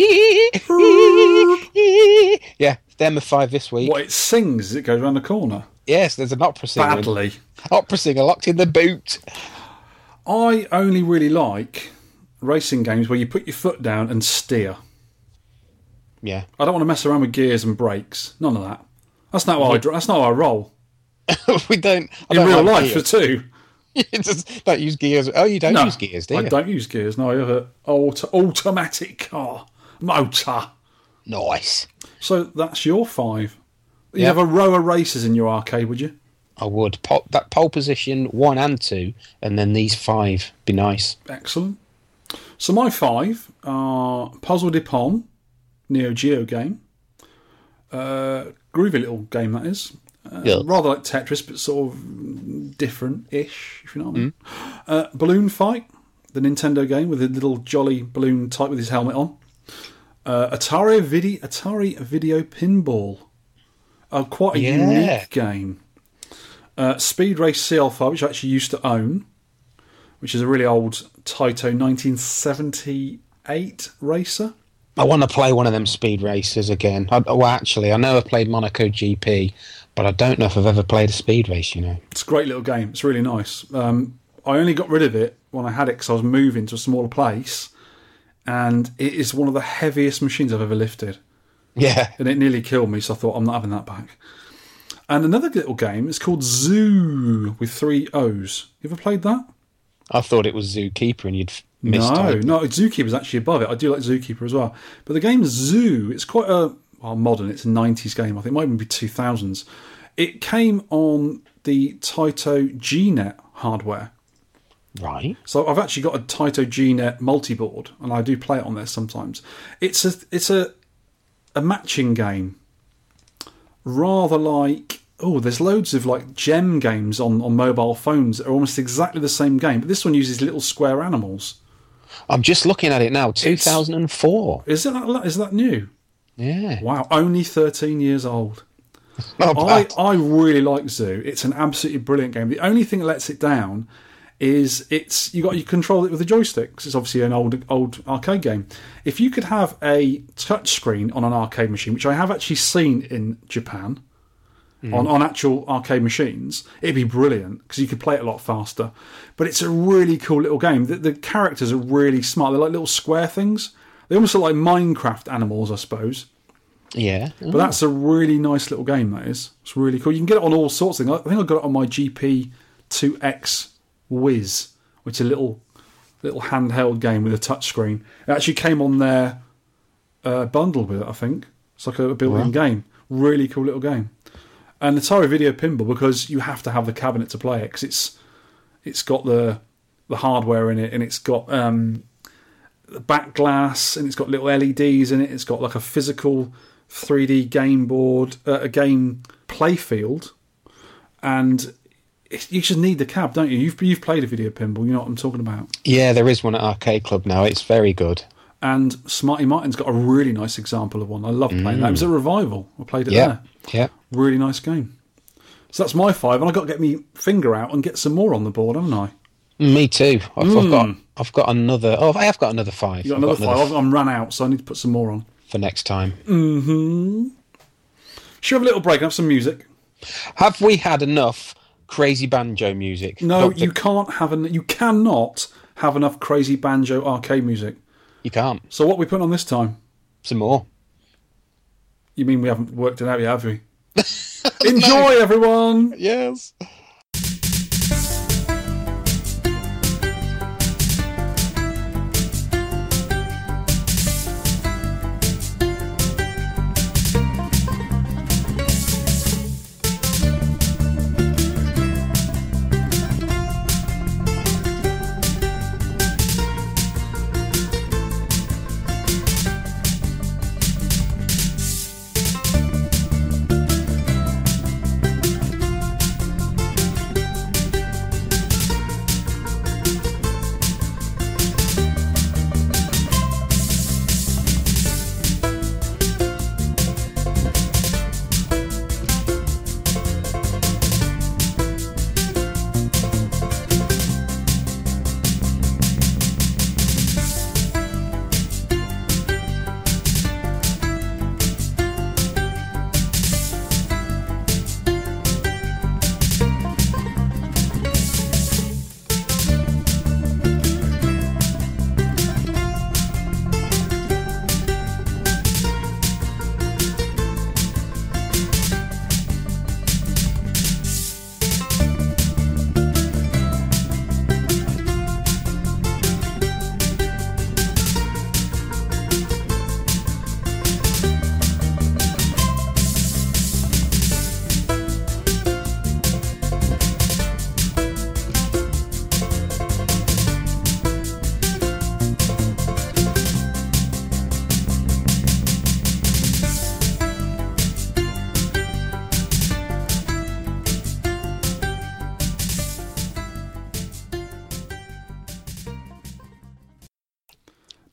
Yeah, they're my five this week. What, it sings as it goes around the corner? Yes, there's an opera singer. Badly. Opera singer locked in the boot. I only really like racing games where you put your foot down and steer. Yeah. I don't want to mess around with gears and brakes. None of that. That's not how I, that's not how I roll. we don't... I in don't real life, gears. For two. You just don't use gears. Oh, you don't no, use gears, do you? I don't use gears. No, I have an auto- automatic car. Motor. Nice. So that's your five. You'd yeah. have a row of races in your arcade, would you? I would. Pop that Pole Position one and two, and then these five. Be nice. Excellent. So my five are Puzzle Depon, Neo Geo game. Uh, groovy little game, that is. Uh, yeah. Rather like Tetris, but sort of different-ish, if you know what I mean. Mm. Uh, Balloon Fight, the Nintendo game with a little jolly balloon type with his helmet on. Uh, Atari, Vide- Atari Video Pinball. Uh, quite a yeah. unique game. Uh, Speed Race C L five, which I actually used to own, which is a really old Taito nineteen seventy-eight racer. I want to play one of them speed racers again. I, well, actually, I know I played Monaco G P, but I don't know if I've ever played a speed race, you know. It's a great little game. It's really nice. Um, I only got rid of it when I had it because I was moving to a smaller place, and it is one of the heaviest machines I've ever lifted. Yeah. And it nearly killed me, so I thought, I'm not having that back. And another little game is called Zoo with three O's. You ever played that? I thought it was Zookeeper and you'd missed no, it. No, no, Zookeeper's actually above it. I do like Zookeeper as well. But the game Zoo, it's quite a... Well, modern, it's a nineties game. I think it might even be two thousands. It came on the Taito G-Net hardware. Right. So I've actually got a Taito G-Net multi-board, and I do play it on there sometimes. It's a it's a a matching game, rather like oh, there's loads of like gem games on, on mobile phones that are almost exactly the same game, but this one uses little square animals. I'm just looking at it now. two thousand four. It's, is that is that new? Yeah. Wow, only thirteen years old. I, I really like Zoo. It's an absolutely brilliant game. The only thing that lets it down is it's you got you control it with a joystick. It's obviously an old old arcade game. If you could have a touch screen on an arcade machine, which I have actually seen in Japan mm. on, on actual arcade machines, it'd be brilliant because you could play it a lot faster. But it's a really cool little game. The, the characters are really smart. They're like little square things. They almost look like Minecraft animals, I suppose. Yeah. Ooh. But that's a really nice little game, that is. It's really cool. You can get it on all sorts of things. I think I got it on my G P two X Wiz, which is a little little handheld game with a touchscreen. It actually came on their uh, bundle with it, I think. It's like a built-in wow. game. Really cool little game. And Atari Video Pinball, because you have to have the cabinet to play it, because it's, it's got the, the hardware in it, and it's got... Um, the back glass, and it's got little L E Ds in it. It's got like a physical three D game board, uh, a game play field, and it, you just need the cab, don't you? You've you've played a Video Pinball, you know what I'm talking about. Yeah, there is one at Arcade Club now. It's very good. And Smarty Martin's got a really nice example of one. I love playing mm. that. It was a Revival. I played it yeah. there. Yeah, really nice game. So that's my five, and I've got to get my finger out and get some more on the board, haven't I? Me too. I've, mm. I've got I've got another... Oh, I have got another five. You've got another, got another five. F- I'm run out, so I need to put some more on. For next time. Mm-hmm. Should we have a little break and have some music? Have we had enough crazy banjo music? No, Not you the... can't have... An... You cannot have enough crazy banjo arcade music. You can't. So what are we putting on this time? Some more. You mean we haven't worked it out yet, have we? Enjoy, nice. Everyone. Yes.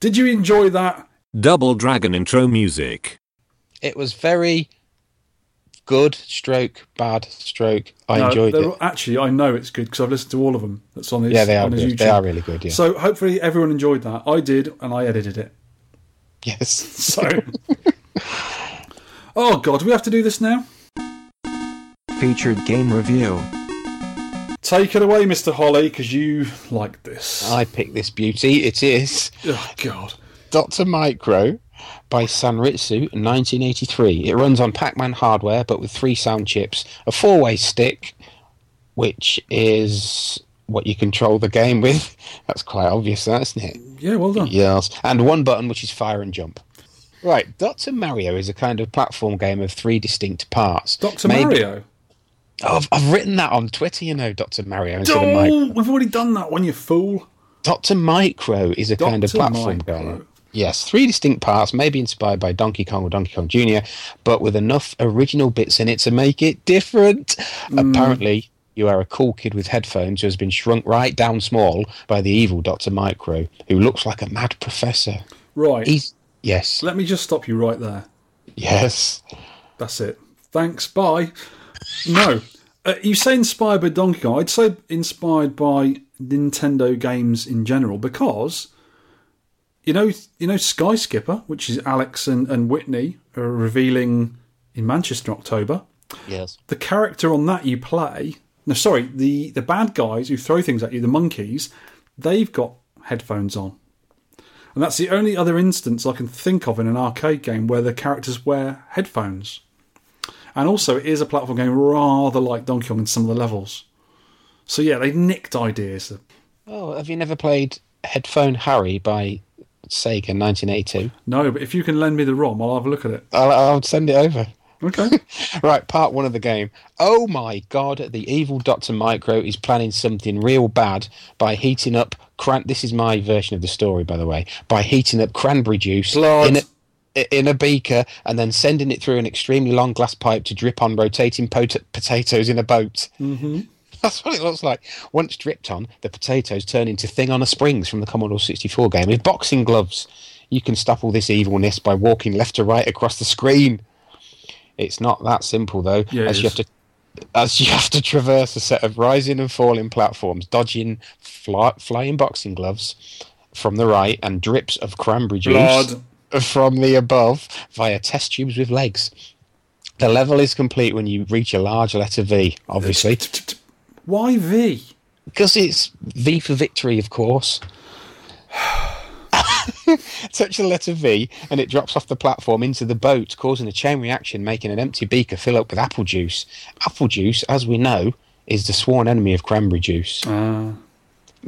Did you enjoy that Double Dragon intro music? It was very good, stroke, bad, stroke. I no, enjoyed it. Actually, I know it's good because I've listened to all of them. That's on his, yeah, they are on his YouTube. They are really good, yeah. So hopefully everyone enjoyed that. I did, and I edited it. Yes. So. Oh, God, do we have to do this now? Featured game review. Take it away, Mister Holly, because you like this. I picked this beauty. It is... Oh, God. Doctor Micro by Sanritsu, nineteen eighty-three. It runs on Pac-Man hardware, but with three sound chips. A four-way stick, which is what you control the game with. That's quite obvious, isn't it? Yeah, well done. Yes. And one button, which is fire and jump. Right, Doctor Mario is a kind of platform game of three distinct parts. Doctor Maybe- Mario? Oh, I've, I've written that on Twitter, you know, Doctor Mario. Instead oh, of Micro. We've already done that one, you fool. Doctor Micro is a Doctor kind of platform game. Yes, three distinct parts, maybe inspired by Donkey Kong or Donkey Kong Junior, but with enough original bits in it to make it different. Mm. Apparently, you are a cool kid with headphones who has been shrunk right down small by the evil Doctor Micro, who looks like a mad professor. Right. He's, yes. Let me just stop you right there. Yes. That's it. Thanks, bye. No. Uh, you say inspired by Donkey Kong. I'd say inspired by Nintendo games in general because, you know, you know, Sky Skipper, which is Alex and, and Whitney, are revealing in Manchester in October. Yes. The character on that you play... No, sorry, the, the bad guys who throw things at you, the monkeys, they've got headphones on. And that's the only other instance I can think of in an arcade game where the characters wear headphones. And also, it is a platform game rather like Donkey Kong in some of the levels. So, yeah, they nicked ideas. Oh, have you never played Headphone Harry by Sega nineteen eighty-two? No, but if you can lend me the ROM, I'll have a look at it. I'll, I'll send it over. Okay. Right, part one of the game. Oh, my God, the evil Doctor Micro is planning something real bad by heating up... Cran- this is my version of the story, by the way. By heating up cranberry juice... Lord. In a- in a beaker and then sending it through an extremely long glass pipe to drip on rotating pot- potatoes in a boat. Mm-hmm. That's what it looks like. Once dripped on, the potatoes turn into Thing on a Springs from the Commodore sixty-four game with boxing gloves. You can stop all this evilness by walking left to right across the screen. It's not that simple, though, yeah, as you have to as you have to traverse a set of rising and falling platforms, dodging fly- flying boxing gloves from the right and drips of cranberry juice. Blood. From the above via test tubes with legs. The level is complete when you reach a large letter V, obviously. Why V? Because it's V for victory, of course. touch the letter V and it drops off the platform into the boat, causing a chain reaction, making an empty beaker fill up with apple juice. Apple juice, as we know, is the sworn enemy of cranberry juice. Uh.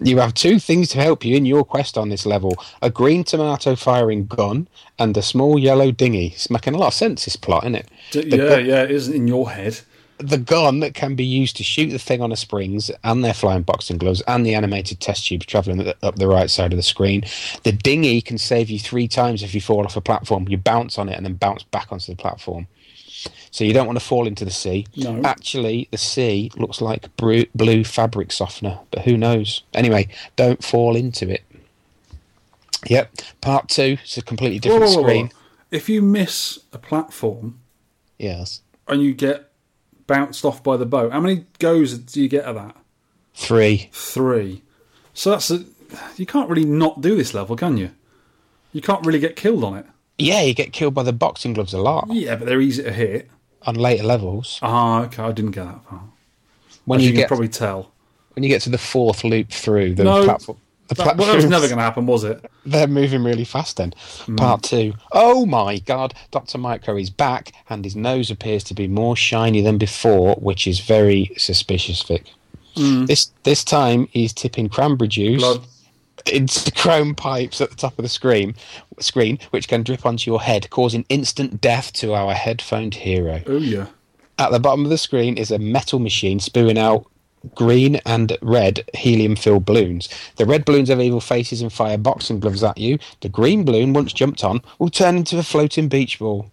You have two things to help you in your quest on this level: a green tomato firing gun and a small yellow dinghy. It's making a lot of sense, this plot, isn't it? D- yeah, gun- yeah, it isn't in your head. The gun that can be used to shoot the thing on the springs and their flying boxing gloves and the animated test tubes travelling up the right side of the screen. The dinghy can save you three times if you fall off a platform. You bounce on it and then bounce back onto the platform. So you don't want to fall into the sea. No. Actually, the sea looks like blue fabric softener, but who knows? Anyway, don't fall into it. Yep. Part two, it's a completely different whoa, whoa, whoa. screen. If you miss a platform, yes, and you get bounced off by the boat, how many goes do you get of that? Three. Three. So that's a, you can't really not do this level, can you? You can't really get killed on it. Yeah, you get killed by the boxing gloves a lot. Yeah, but they're easy to hit. On later levels. Ah, okay, I didn't get that far. When you, you can get, probably tell. When you get to the fourth loop through, the no, platform... The that, well, that was never going to happen, was it? They're moving really fast then. Mm. Part two. Oh my God, Doctor Micro is back, and his nose appears to be more shiny than before, which is very suspicious, Vic. Mm. This, this time, he's tipping cranberry juice... Blood. Into chrome pipes at the top of the screen, screen, which can drip onto your head, causing instant death to our headphoned hero. Oh, yeah. At the bottom of the screen is a metal machine spewing out green and red helium-filled balloons. The red balloons have evil faces and fire boxing gloves at you. The green balloon, once jumped on, will turn into a floating beach ball.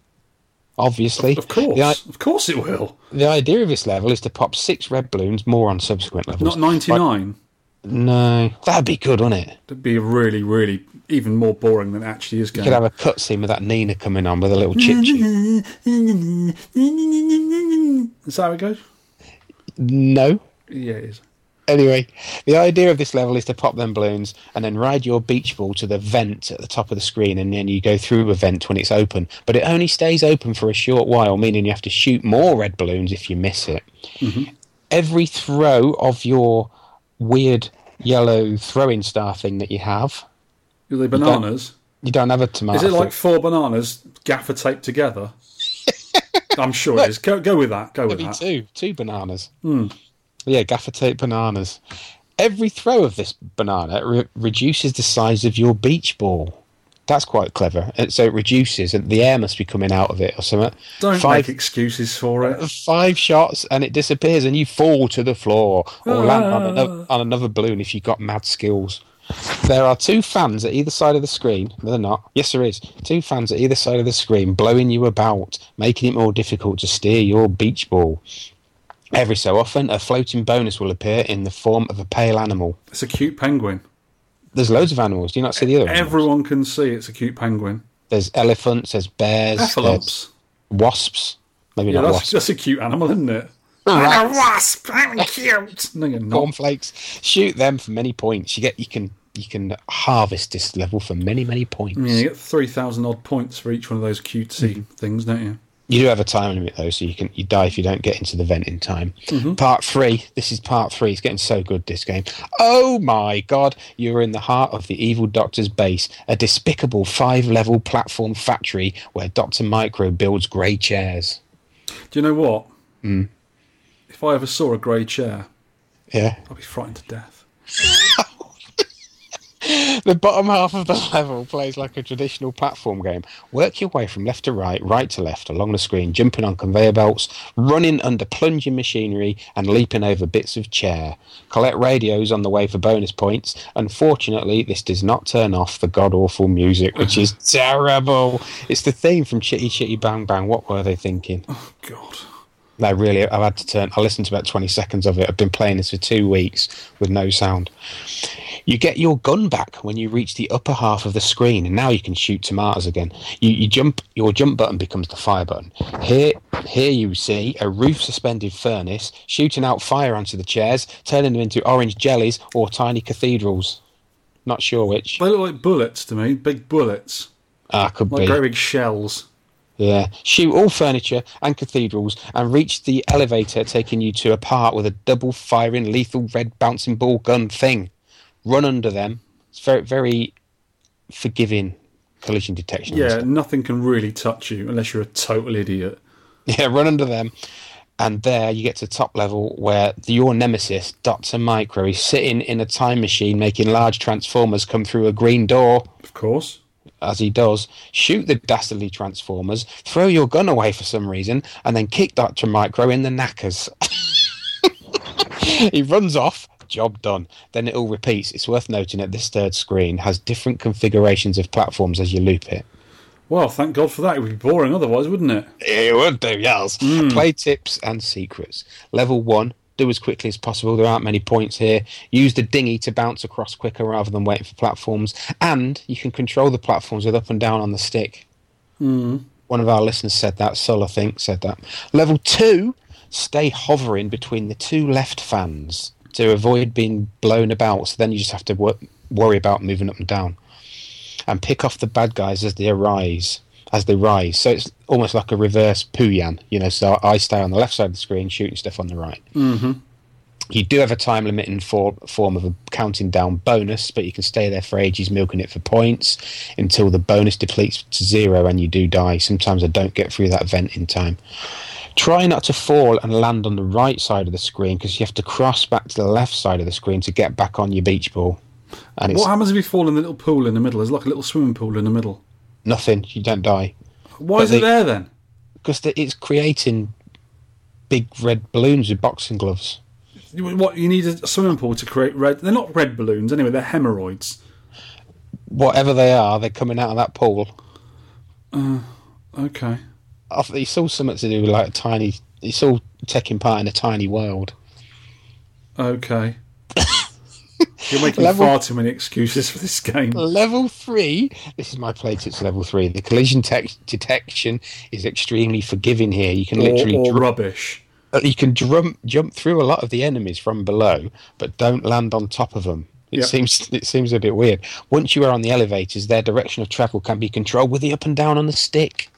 Obviously. Of course. I- of course it will. The idea of this level is to pop six red balloons, more on subsequent levels. Not ninety-nine? Like- No, that'd be good, wouldn't it? That'd be really, really even more boring than it actually is going. You could have a cutscene with that Nina coming on with a little chit chat. Is that how it goes? No. Yeah, it is. Anyway, the idea of this level is to pop them balloons and then ride your beach ball to the vent at the top of the screen, and then you go through a vent when it's open. But it only stays open for a short while, meaning you have to shoot more red balloons if you miss it. Mm-hmm. Every throw of your weird yellow throwing star thing that you have. Are they bananas? You don't, you don't have a tomato. Is it like four bananas gaffer taped together? I'm sure it is. Go, go with that. Go with that. Two, two bananas. Hmm. Yeah, gaffer tape bananas. Every throw of this banana re- reduces the size of your beach ball. That's quite clever. And so it reduces, and the air must be coming out of it or something. Don't five, make excuses for it. Five shots, and it disappears, and you fall to the floor or ah. land on another, on another balloon if you've got mad skills. There are two fans at either side of the screen. No, they're not. Yes, there is. Two fans at either side of the screen blowing you about, making it more difficult to steer your beach ball. Every so often, a floating bonus will appear in the form of a pale animal. It's a cute penguin. There's loads of animals. Do you not see the other ones? Everyone animals? Can see it's a cute penguin. There's elephants, there's bears. There's wasps. Maybe yeah, not that's, wasps. That's a cute animal, isn't it? I'm a wasp. I'm cute. No, you're not. Cornflakes. Shoot them for many points. You get. You can You can harvest this level for many, many points. Yeah, you get three thousand odd points for each one of those cutesy mm. things, don't you? You do have a time limit, though, so you can you die if you don't get into the vent in time. Mm-hmm. Part three. This is part three. It's getting so good, this game. Oh, my God. You're in the heart of the evil Doctor's base, a despicable five-level platform factory where Doctor Micro builds grey chairs. Do you know what? Mm. If I ever saw a grey chair, yeah, I'd be frightened to death. The bottom half of the level plays like a traditional platform game. Work your way from left to right, right to left along the screen, jumping on conveyor belts, running under plunging machinery and leaping over bits of chair. Collect radios on the way for bonus points. Unfortunately, this does not turn off the god-awful music, which is terrible. It's the theme from Chitty Chitty Bang Bang. What were they thinking? Oh, God. No, really, I've had to turn... I listened to about twenty seconds of it. I've been playing this for two weeks with no sound. You get your gun back when you reach the upper half of the screen, and now you can shoot tomatoes again. You, you jump, your jump button becomes the fire button. Here, here you see a roof-suspended furnace shooting out fire onto the chairs, turning them into orange jellies or tiny cathedrals. Not sure which. They look like bullets to me, big bullets. Ah, could like be. Like very big shells. Yeah. Shoot all furniture and cathedrals and reach the elevator, taking you to a part with a double-firing, lethal red bouncing ball gun thing. Run under them. It's very, very forgiving collision detection. Yeah, nothing can really touch you unless you're a total idiot. Yeah, run under them. And there you get to top level where the, your nemesis, Doctor Micro, is sitting in a time machine making large transformers come through a green door. Of course. As he does, shoot the dastardly transformers, throw your gun away for some reason, and then kick Doctor Micro in the knackers. He runs off. Job done. Then it all repeats. It's worth noting that this third screen has different configurations of platforms as you loop it. Well, thank God for that. It would be boring otherwise, wouldn't it? It would do, yes. Mm. Play tips and secrets. Level one, do as quickly as possible. There aren't many points here. Use the dinghy to bounce across quicker rather than waiting for platforms. And you can control the platforms with up and down on the stick. Mm. One of our listeners said that. Sol, I think, said that. Level two, stay hovering between the two left fans to avoid being blown about. So then you just have to wor- worry about moving up and down. And pick off the bad guys as they arise, as they rise. So it's almost like a reverse Puyan, you know. So I stay on the left side of the screen, shooting stuff on the right. Mm-hmm. You do have a time limit in for, form of a counting down bonus, but you can stay there for ages, milking it for points until the bonus depletes to zero and you do die. Sometimes I don't get through that vent in time. Try not to fall and land on the right side of the screen because you have to cross back to the left side of the screen to get back on your beach ball. And it's, what happens if you fall in the little pool in the middle? There's like a little swimming pool in the middle. Nothing. You don't die. Why but is it the, there then? Because the, it's creating big red balloons with boxing gloves. What, you need a swimming pool to create red... They're not red balloons anyway, they're hemorrhoids. Whatever they are, they're coming out of that pool. Uh, okay. I think it's all something to do with like a tiny... It's all taking part in a tiny world. Okay. You're making level, far too many excuses for this game. Level three. This is my playtips. Level three. The collision te- detection is extremely forgiving here. You can or, literally or dr- rubbish. You can drum, jump through a lot of the enemies from below, but don't land on top of them. It yep. seems it seems a bit weird. Once you are on the elevators, their direction of travel can be controlled with the up and down on the stick.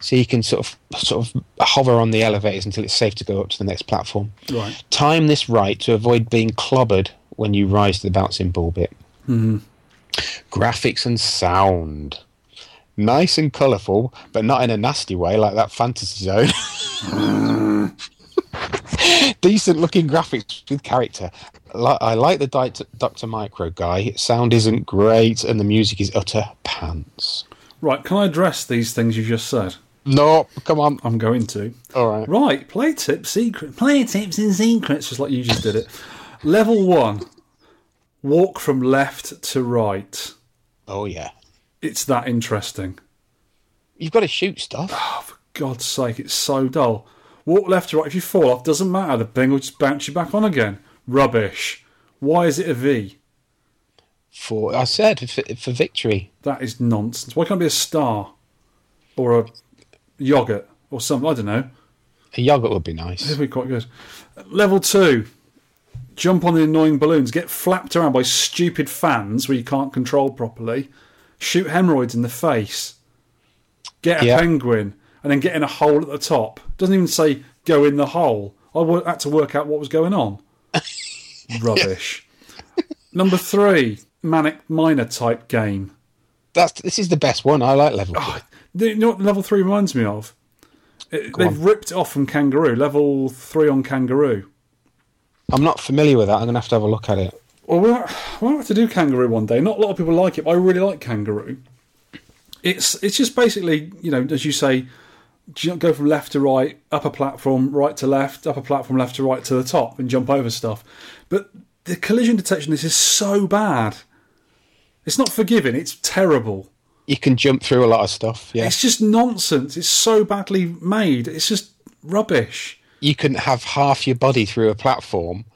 So you can sort of sort of hover on the elevators until it's safe to go up to the next platform. Right. Time this right to avoid being clobbered when you rise to the bouncing ball bit. Mm-hmm. Graphics and sound. Nice and colourful, but not in a nasty way like that Fantasy Zone. Decent looking graphics with character. I like the Doctor Micro guy. Sound isn't great and the music is utter pants. Right, can I address these things you just said? No, come on. I'm going to. All right. Right, play tips, secret. Play tips and secrets, just like you just did it. Level one, walk from left to right. Oh, yeah. It's that interesting. You've got to shoot stuff. Oh, for God's sake, it's so dull. Walk left to right. If you fall off, doesn't matter. The thing will just bounce you back on again. Rubbish. Why is it a V? For, I said, for, for victory. That is nonsense. Why can't it be a star? Or a yoghurt? Or something, I don't know. A yoghurt would be nice. It would be quite good. Level two. Jump on the annoying balloons, get flapped around by stupid fans where you can't control properly, shoot hemorrhoids in the face, get a yeah. penguin, and then get in a hole at the top. Doesn't even say, go in the hole. I had to work out what was going on. Rubbish. Number three, Manic Miner type game. That's This is the best one. I like level oh, three. You know what level three reminds me of? It, they've on. ripped it off from Kangaroo, level three on Kangaroo. I'm not familiar with that. I'm going to have to have a look at it. Well, we'll have to do Kangaroo one day. Not a lot of people like it, but I really like Kangaroo. It's it's just basically, you know, as you say, go from left to right, up a platform, right to left, up a platform, left to right to the top, and jump over stuff. But the collision detection, this is so bad. It's not forgiving. It's terrible. You can jump through a lot of stuff, yeah. It's just nonsense. It's so badly made. It's just rubbish. You can have half your body through a platform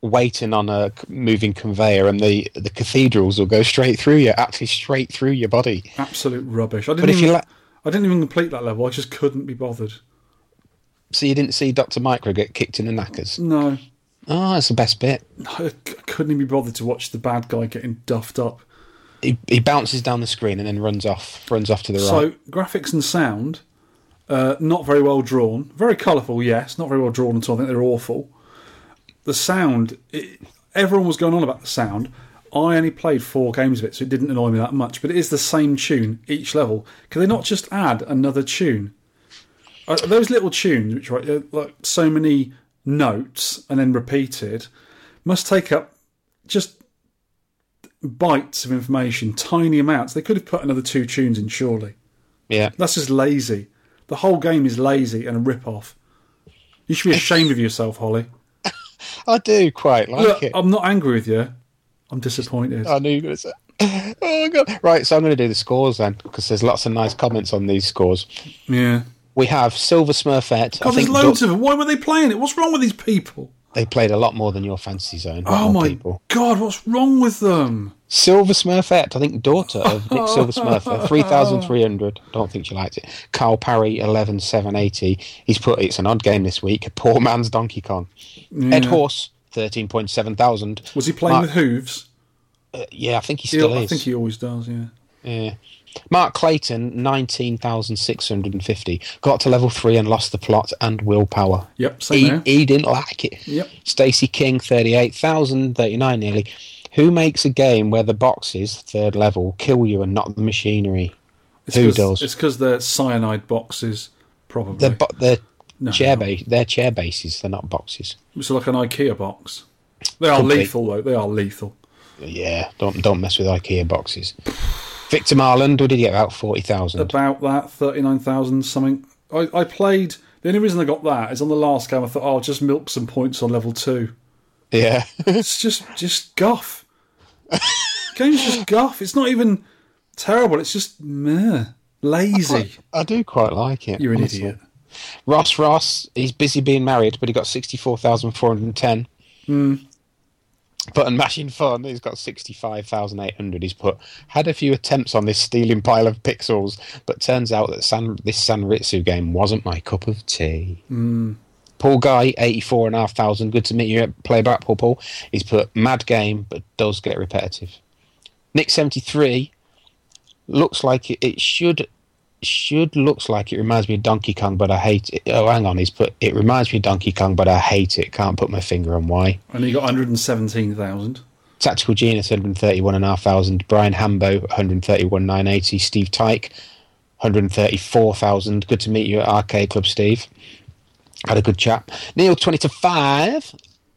waiting on a moving conveyor and the, the cathedrals will go straight through you, actually straight through your body. Absolute rubbish. I didn't, even, la- I didn't even complete that level. I just couldn't be bothered. So you didn't see Doctor Micro get kicked in the knackers? No. Oh, that's the best bit. I couldn't even be bothered to watch the bad guy getting duffed up. He, he bounces down the screen and then runs off, runs off to the so, right. So graphics and sound... Uh, not very well drawn. Very colourful, yes. Not very well drawn at all. I think they're awful. The sound, it, everyone was going on about the sound. I only played four games of it, so it didn't annoy me that much. But it is the same tune each level. Can they not just add another tune? Are those little tunes, which are like so many notes and then repeated, must take up just bytes of information, tiny amounts. They could have put another two tunes in, surely. Yeah. That's just lazy. The whole game is lazy and a rip-off. You should be ashamed of yourself, Holly. I do quite like Look, it. I'm not angry with you. I'm disappointed. I knew you were going to say. Oh, God. Right, so I'm going to do the scores then, because there's lots of nice comments on these scores. Yeah. We have Silver Smurfette. God, I think there's loads Do- of them. Why were they playing it? What's wrong with these people? They played a lot more than your Fantasy Zone. Oh, my people. God, what's wrong with them? Silver Smurfette, I think daughter of Nick Silver Smurfette, three thousand three hundred. Don't think she liked it. Carl Parry, eleven thousand seven hundred eighty. He's put, it's an odd game this week, a poor man's Donkey Kong. Yeah. Ed Horse, thirteen point seven thousand. Was he playing Mark, with hooves? Uh, yeah, I think he still he, is. I think he always does, yeah. Yeah. Mark Clayton, nineteen thousand six hundred fifty. Got to level three and lost the plot and willpower. Yep, same he, there. He didn't like it. Yep. Stacey King, thirty-eight thousand, thirty-nine nearly. Who makes a game where the boxes, third level, kill you and not the machinery? It's Who does? It's because they're cyanide boxes, probably. They're, bo- they're, no, chair no. Ba- they're chair bases, they're not boxes. It's like an IKEA box. They are Could lethal, be. though. They are lethal. Yeah, don't don't mess with IKEA boxes. Victor Marland, what did he get? About forty thousand. About that, thirty-nine thousand something. I, I played... The only reason I got that is on the last game I thought, oh, I'll just milk some points on level two. Yeah. It's just just guff. Game's just guff. It's not even terrible. It's just meh, lazy. I, I do quite like it. You're an honestly. idiot. Ross Ross, he's busy being married, but he got sixty-four thousand four hundred ten. Hmm. Button Mashing Fun, he's got sixty-five thousand eight hundred. He's put, had a few attempts on this stealing pile of pixels, but turns out that San, this Sanritsu game wasn't my cup of tea. Mm. Paul Guy, eighty-four thousand five hundred. Good to meet you at Play Blackpool, Paul. He's put, mad game, but does get repetitive. Nick seventy-three, looks like it, it should... should looks like it reminds me of Donkey Kong, but I hate it. Oh, hang on, he's put it reminds me of Donkey Kong, but I hate it. Can't put my finger on why. And he got one hundred seventeen thousand. Tactical Genius, one hundred thirty-one thousand five hundred. Brian Hambo, one hundred thirty-one thousand nine hundred eighty. Steve Tyke, one hundred thirty-four thousand. Good to meet you at Arcade Club, Steve. Had a good chat. Neil, twenty to five.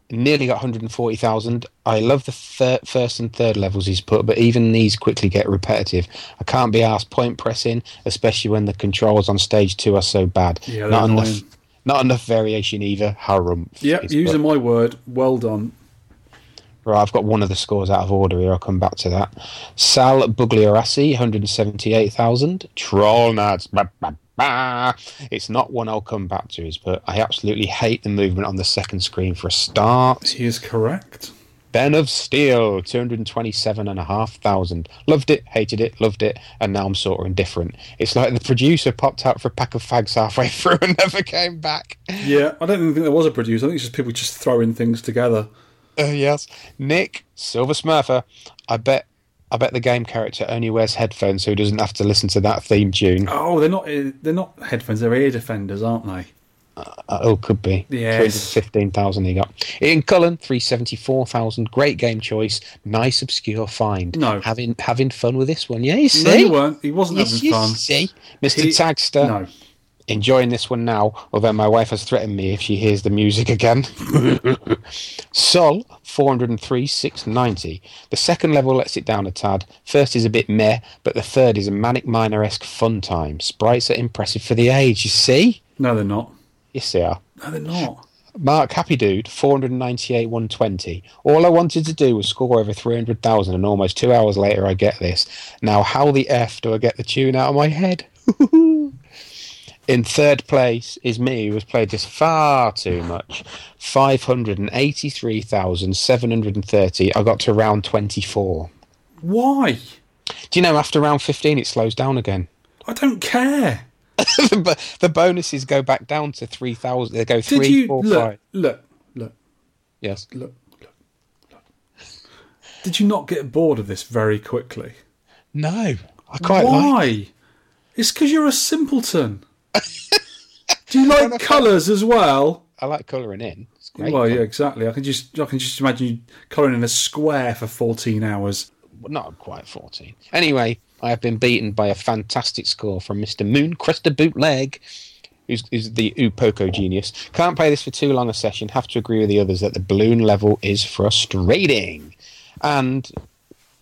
Nearly got one hundred forty thousand. I love the thir- first and third levels he's put, but even these quickly get repetitive. I can't be arsed point pressing, especially when the controls on stage two are so bad. Yeah, not enough annoying. Not enough variation either. Harumph. Yeah, using put. my word. Well done. Right, I've got one of the scores out of order here. I'll come back to that. Sal Bugliarassi, one hundred seventy-eight thousand. Trollnads. Ah, it's not one I'll come back to, but I absolutely hate the movement on the second screen for a start. He is correct. Ben of Steel, two hundred twenty-seven thousand five hundred. Loved it, hated it, loved it, and now I'm sort of indifferent. It's like the producer popped out for a pack of fags halfway through and never came back. Yeah, I don't even think there was a producer. I think it's just people just throwing things together. Uh, yes. Nick, Silver Smurfer, I bet I bet the game character only wears headphones, so he doesn't have to listen to that theme tune. Oh, they're not they're not headphones, they're ear defenders, aren't they? Uh, oh, could be. Yes. fifteen thousand he got. Ian Cullen, three hundred seventy-four thousand. Great game choice. Nice, obscure find. No. Having having fun with this one, yeah, you see? No, you weren't. He wasn't yes, having you fun. See? Mister He, Tagster. No. Enjoying this one now, although my wife has threatened me if she hears the music again. Sol, four hundred three thousand six hundred ninety. The second level lets it down a tad. First is a bit meh, but the third is a Manic Miner-esque fun time. Sprites are impressive for the age, you see? No, they're not. Yes, they are. No, they're not. Mark Happy Dude, four hundred ninety-eight thousand one hundred twenty. All I wanted to do was score over three hundred thousand, and almost two hours later I get this. Now, how the F do I get the tune out of my head? In third place is me, who has played this far too much. five hundred eighty-three thousand seven hundred thirty. I got to round twenty-four. Why? Do you know, after round fifteen, it slows down again. I don't care. the, the bonuses go back down to three thousand. They go three, you, four, look, five. Look, look. Yes. Look, look, look. Did you not get bored of this very quickly? No. I quite Why? Like it. It's because you're a simpleton. Do you like colours as well? I like colouring in. It's great. Well, yeah, exactly. I can just I can just imagine you colouring in a square for fourteen hours. Not quite fourteen. Anyway, I have been beaten by a fantastic score from Mister Mooncrester Bootleg, who's is the Upoko genius. Can't play this for too long a session. Have to agree with the others that the balloon level is frustrating. And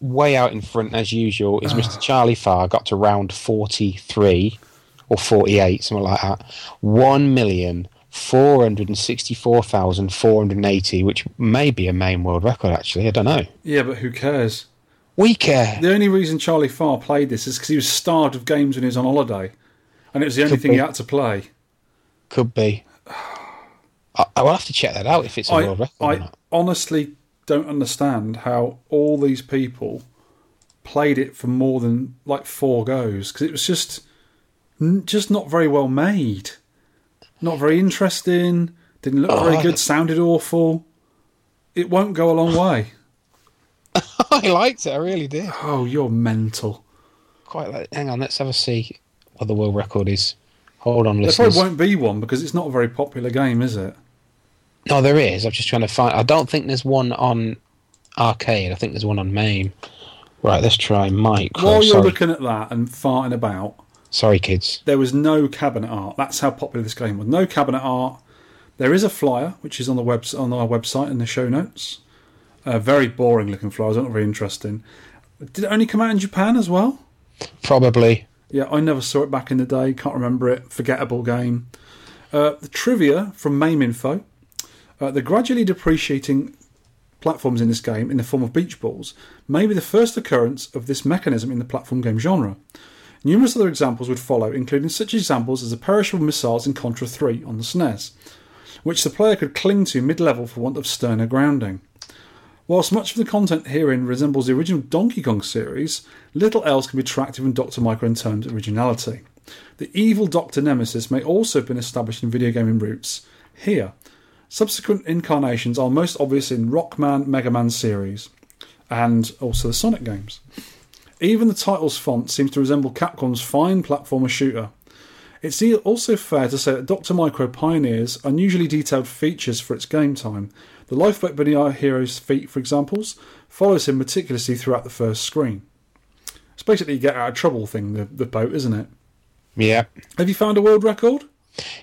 way out in front, as usual, is Mister Charlie Farr. Got to round forty-three or forty-eight, something like that. one million four hundred sixty-four thousand four hundred eighty, which may be a MAME world record, actually. I don't know. Yeah, but who cares? We care. The only reason Charlie Farr played this is because he was starved of games when he was on holiday, and it was the only Could thing be. he had to play. Could be. I, I will have to check that out if it's a I, world record. I or not. honestly don't understand how all these people played it for more than like four goes, because it was just just not very well made, not very interesting, didn't look oh, very I good, sounded awful. It won't go a long way. I liked it, I really did. Oh, you're mental. Quite like, hang on, let's have a see what the world record is. Hold on, listeners. There probably won't be one because it's not a very popular game, is it? No, there is. I'm just trying to find. I don't think there's one on Arcade. I think there's one on MAME. Right, let's try Micro. While you're Sorry. looking at that and farting about. Sorry, kids. There was no cabinet art. That's how popular this game was. No cabinet art. There is a flyer, which is on the web on our website in the show notes. Uh, very boring looking flyers, not very interesting. Did it only come out in Japan as well? Probably. Yeah, I never saw it back in the day. Can't remember it. Forgettable game. Uh, the trivia from MAME Info. Uh, the gradually depreciating platforms in this game in the form of beach balls may be the first occurrence of this mechanism in the platform game genre. Numerous other examples would follow, including such examples as the perishable missiles in Contra three on the S N E S, which the player could cling to mid-level for want of sterner grounding. Whilst much of the content herein resembles the original Donkey Kong series, little else can be tracked from Doctor Micro in terms of originality. The evil Doctor Nemesis may also have been established in video gaming roots here. Subsequent incarnations are most obvious in Rockman, Mega Man series, and also the Sonic games. Even the title's font seems to resemble Capcom's fine platformer shooter. It's also fair to say that Doctor Micro pioneers unusually detailed features for its game time. The lifeboat beneath our hero's feet, for example, follows him meticulously throughout the first screen. It's basically a get out of trouble thing, the, the boat, isn't it? Yeah. Have you found a world record?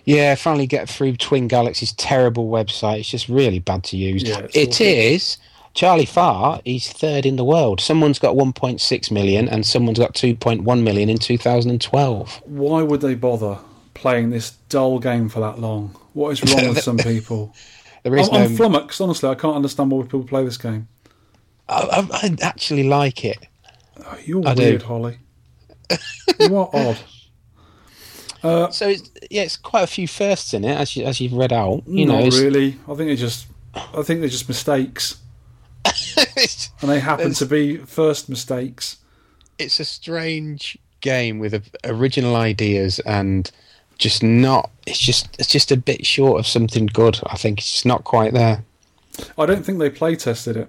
Yeah, finally get through Twin Galaxy's terrible website. It's just really bad to use. Yeah, it is. Charlie Farr, he's third in the world. Someone's got one point six million and someone's got two point one million in two thousand twelve. Why would they bother playing this dull game for that long? What is wrong with some people? There is I'm, no... I'm flummoxed, honestly. I can't understand why people play this game. I, I, I actually like it. Oh, you're I weird, do. Holly. You are odd. Uh, so, it's, yeah, it's quite a few firsts in it, as, you, as you've read out. You not know, really. I think, just, I think they're just mistakes. And they happen to be first mistakes. It's a strange game with a, original ideas and... Just not. It's just. It's just a bit short of something good. I think it's not quite there. I don't think they play tested it.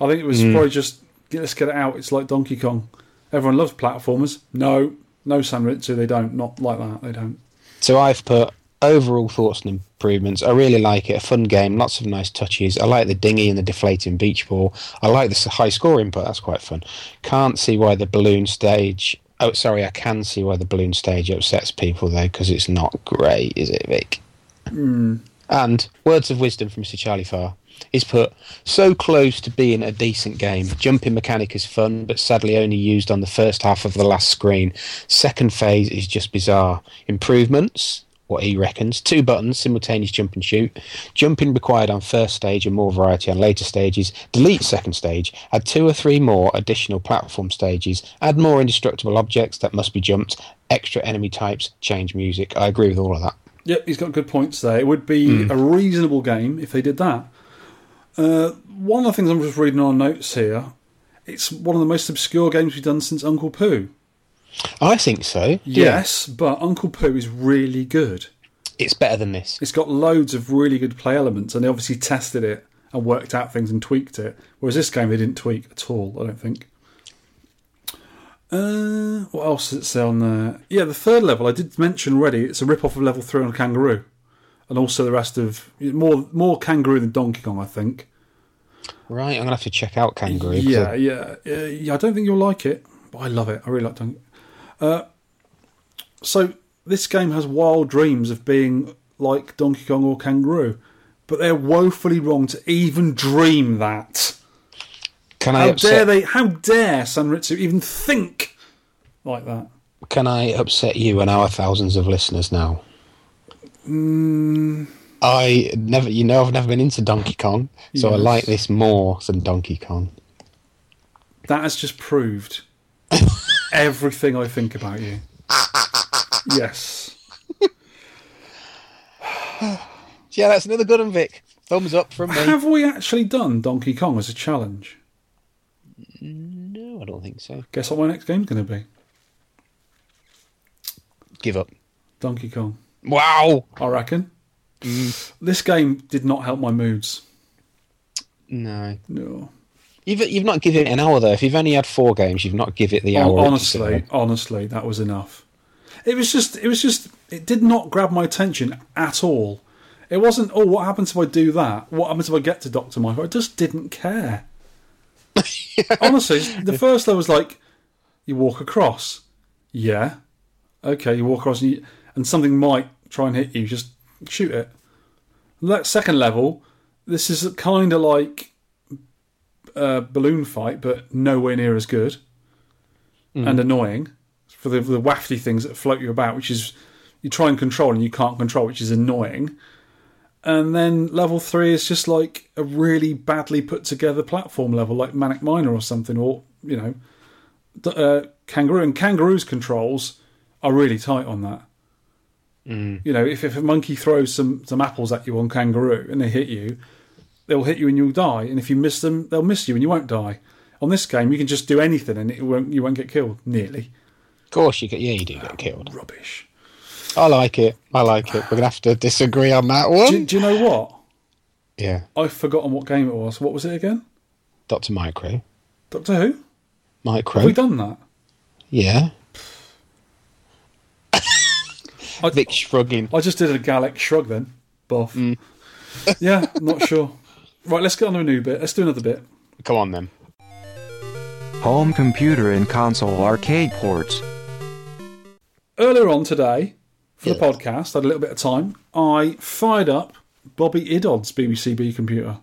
I think it was mm. probably just let's get it out. It's like Donkey Kong. Everyone loves platformers. No, no Sanritsu. They don't. Not like that. They don't. So I've put overall thoughts and improvements. I really like it. A fun game. Lots of nice touches. I like the dinghy and the deflating beach ball. I like the high score input. That's quite fun. Can't see why the balloon stage. Oh, sorry, I can see why the balloon stage upsets people, though, because it's not great, is it, Vic? Mm. And words of wisdom from Mister Charlie Farr. He's put, so close to being a decent game. Jumping mechanic is fun, but sadly only used on the first half of the last screen. Second phase is just bizarre. Improvements, what he reckons. Two buttons, simultaneous jump and shoot. Jumping required on first stage and more variety on later stages. Delete second stage. Add two or three more additional platform stages. Add more indestructible objects that must be jumped. Extra enemy types. Change music. I agree with all of that. Yep, he's got good points there. It would be mm. a reasonable game if they did that. Uh, one of the things I'm just reading on notes here, it's one of the most obscure games we've done since Uncle Pooh. I think so. Yes, yeah. But Uncle Pooh is really good. It's better than this. It's got loads of really good play elements, and they obviously tested it and worked out things and tweaked it. Whereas this game, they didn't tweak at all, I don't think. Uh, what else does it say on there? Yeah, the third level, I did mention already, it's a rip-off of level three on Kangaroo. and also the rest of more more Kangaroo than Donkey Kong, I think. Right, I'm gonna have to check out Kangaroo. Yeah, I... yeah, yeah. I don't think you'll like it, but I love it. I really like Donkey. Uh, so this game has wild dreams of being like Donkey Kong or Kangaroo, but they're woefully wrong to even dream that. Can I how upset... dare they? How dare Sanritsu even think like that? Can I upset you and our thousands of listeners now? Mm. I never, you know, I've never been into Donkey Kong, so yes. I like this more than Donkey Kong. That has just proved everything I think about you. Yes. Yeah, that's another good one, Vic. Thumbs up from me. Have we actually done Donkey Kong as a challenge? No, I don't think so. Guess what my next game's going to be? Give up. Donkey Kong. Wow! I reckon. Mm. This game did not help my moods. No. No. You've, you've not given it an hour, though. If you've only had four games, you've not given it the hour. Honestly, honestly, that was enough. It was just, it was just, it did not grab my attention at all. It wasn't, oh, what happens if I do that? What happens if I get to Doctor Micro? I just didn't care. Yeah. Honestly, the first level was like, you walk across. Yeah. Okay, you walk across and, you, and something might try and hit you. Just shoot it. That second level, this is kind of like a balloon fight, but nowhere near as good mm. and annoying for the, the wafty things that float you about, which is you try and control and you can't control, which is annoying. And then level three is just like a really badly put together platform level, like Manic Miner or something, or, you know, uh, Kangaroo. And Kangaroo's controls are really tight on that. Mm. You know, if, if a monkey throws some, some apples at you on Kangaroo and they hit you, they'll hit you and you'll die. And if you miss them, they'll miss you and you won't die. On this game, you can just do anything and it won't, you won't get killed, nearly. Of course, you get, yeah, you do get killed. Oh, rubbish. I like it. I like it. We're going to have to disagree on that one. Do, do you know what? Yeah. I've forgotten what game it was. What was it again? Doctor Micro. Doctor who? Micro. Have we done that? Yeah. I, Vic shrugging. I just did a Gallic shrug then. Boff. Mm. Yeah, I'm not sure. Right, let's get on to a new bit. Let's do another bit. Come on then. Home computer and console arcade ports. Earlier on today, for yeah. the podcast, I had a little bit of time, I fired up Bobby Idodd's B B C B computer.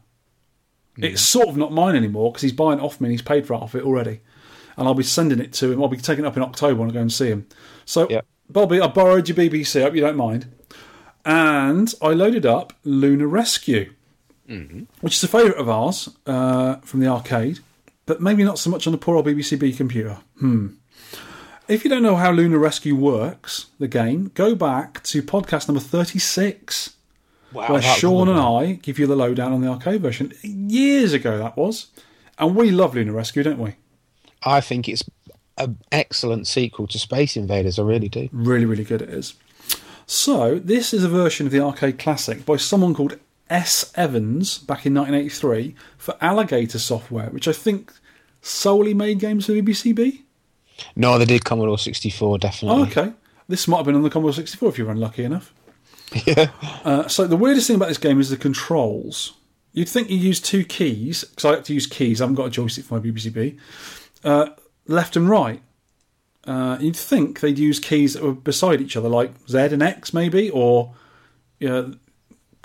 Yeah. It's sort of not mine anymore because he's buying it off me and he's paid for half of it already. And I'll be sending it to him. I'll be taking it up in October when I go and see him. So... yeah. Bobby, I borrowed your B B C. I hope you don't mind. And I loaded up Lunar Rescue, mm-hmm. which is a favourite of ours uh, from the arcade, but maybe not so much on the poor old B B C B computer. Hmm. If you don't know how Lunar Rescue works, the game, go back to podcast number thirty-six, wow, where Sean and I give you the lowdown on the arcade version. Years ago that was. And we love Lunar Rescue, don't we? I think it's... an excellent sequel to Space Invaders, I really do. Really, really good it is. So, this is a version of the arcade classic by someone called S. Evans back in nineteen eighty-three for Alligator Software, which I think solely made games for B B C B? No, they did Commodore sixty-four, definitely. Oh, okay. This might have been on the Commodore sixty-four if you were unlucky enough. Yeah. Uh, so, the weirdest thing about this game is the controls. You'd think you use two keys, because I like to use keys, I haven't got a joystick for my B B C B. Uh, left and right. Uh, you'd think they'd use keys that were beside each other, like Z and X maybe, or you know,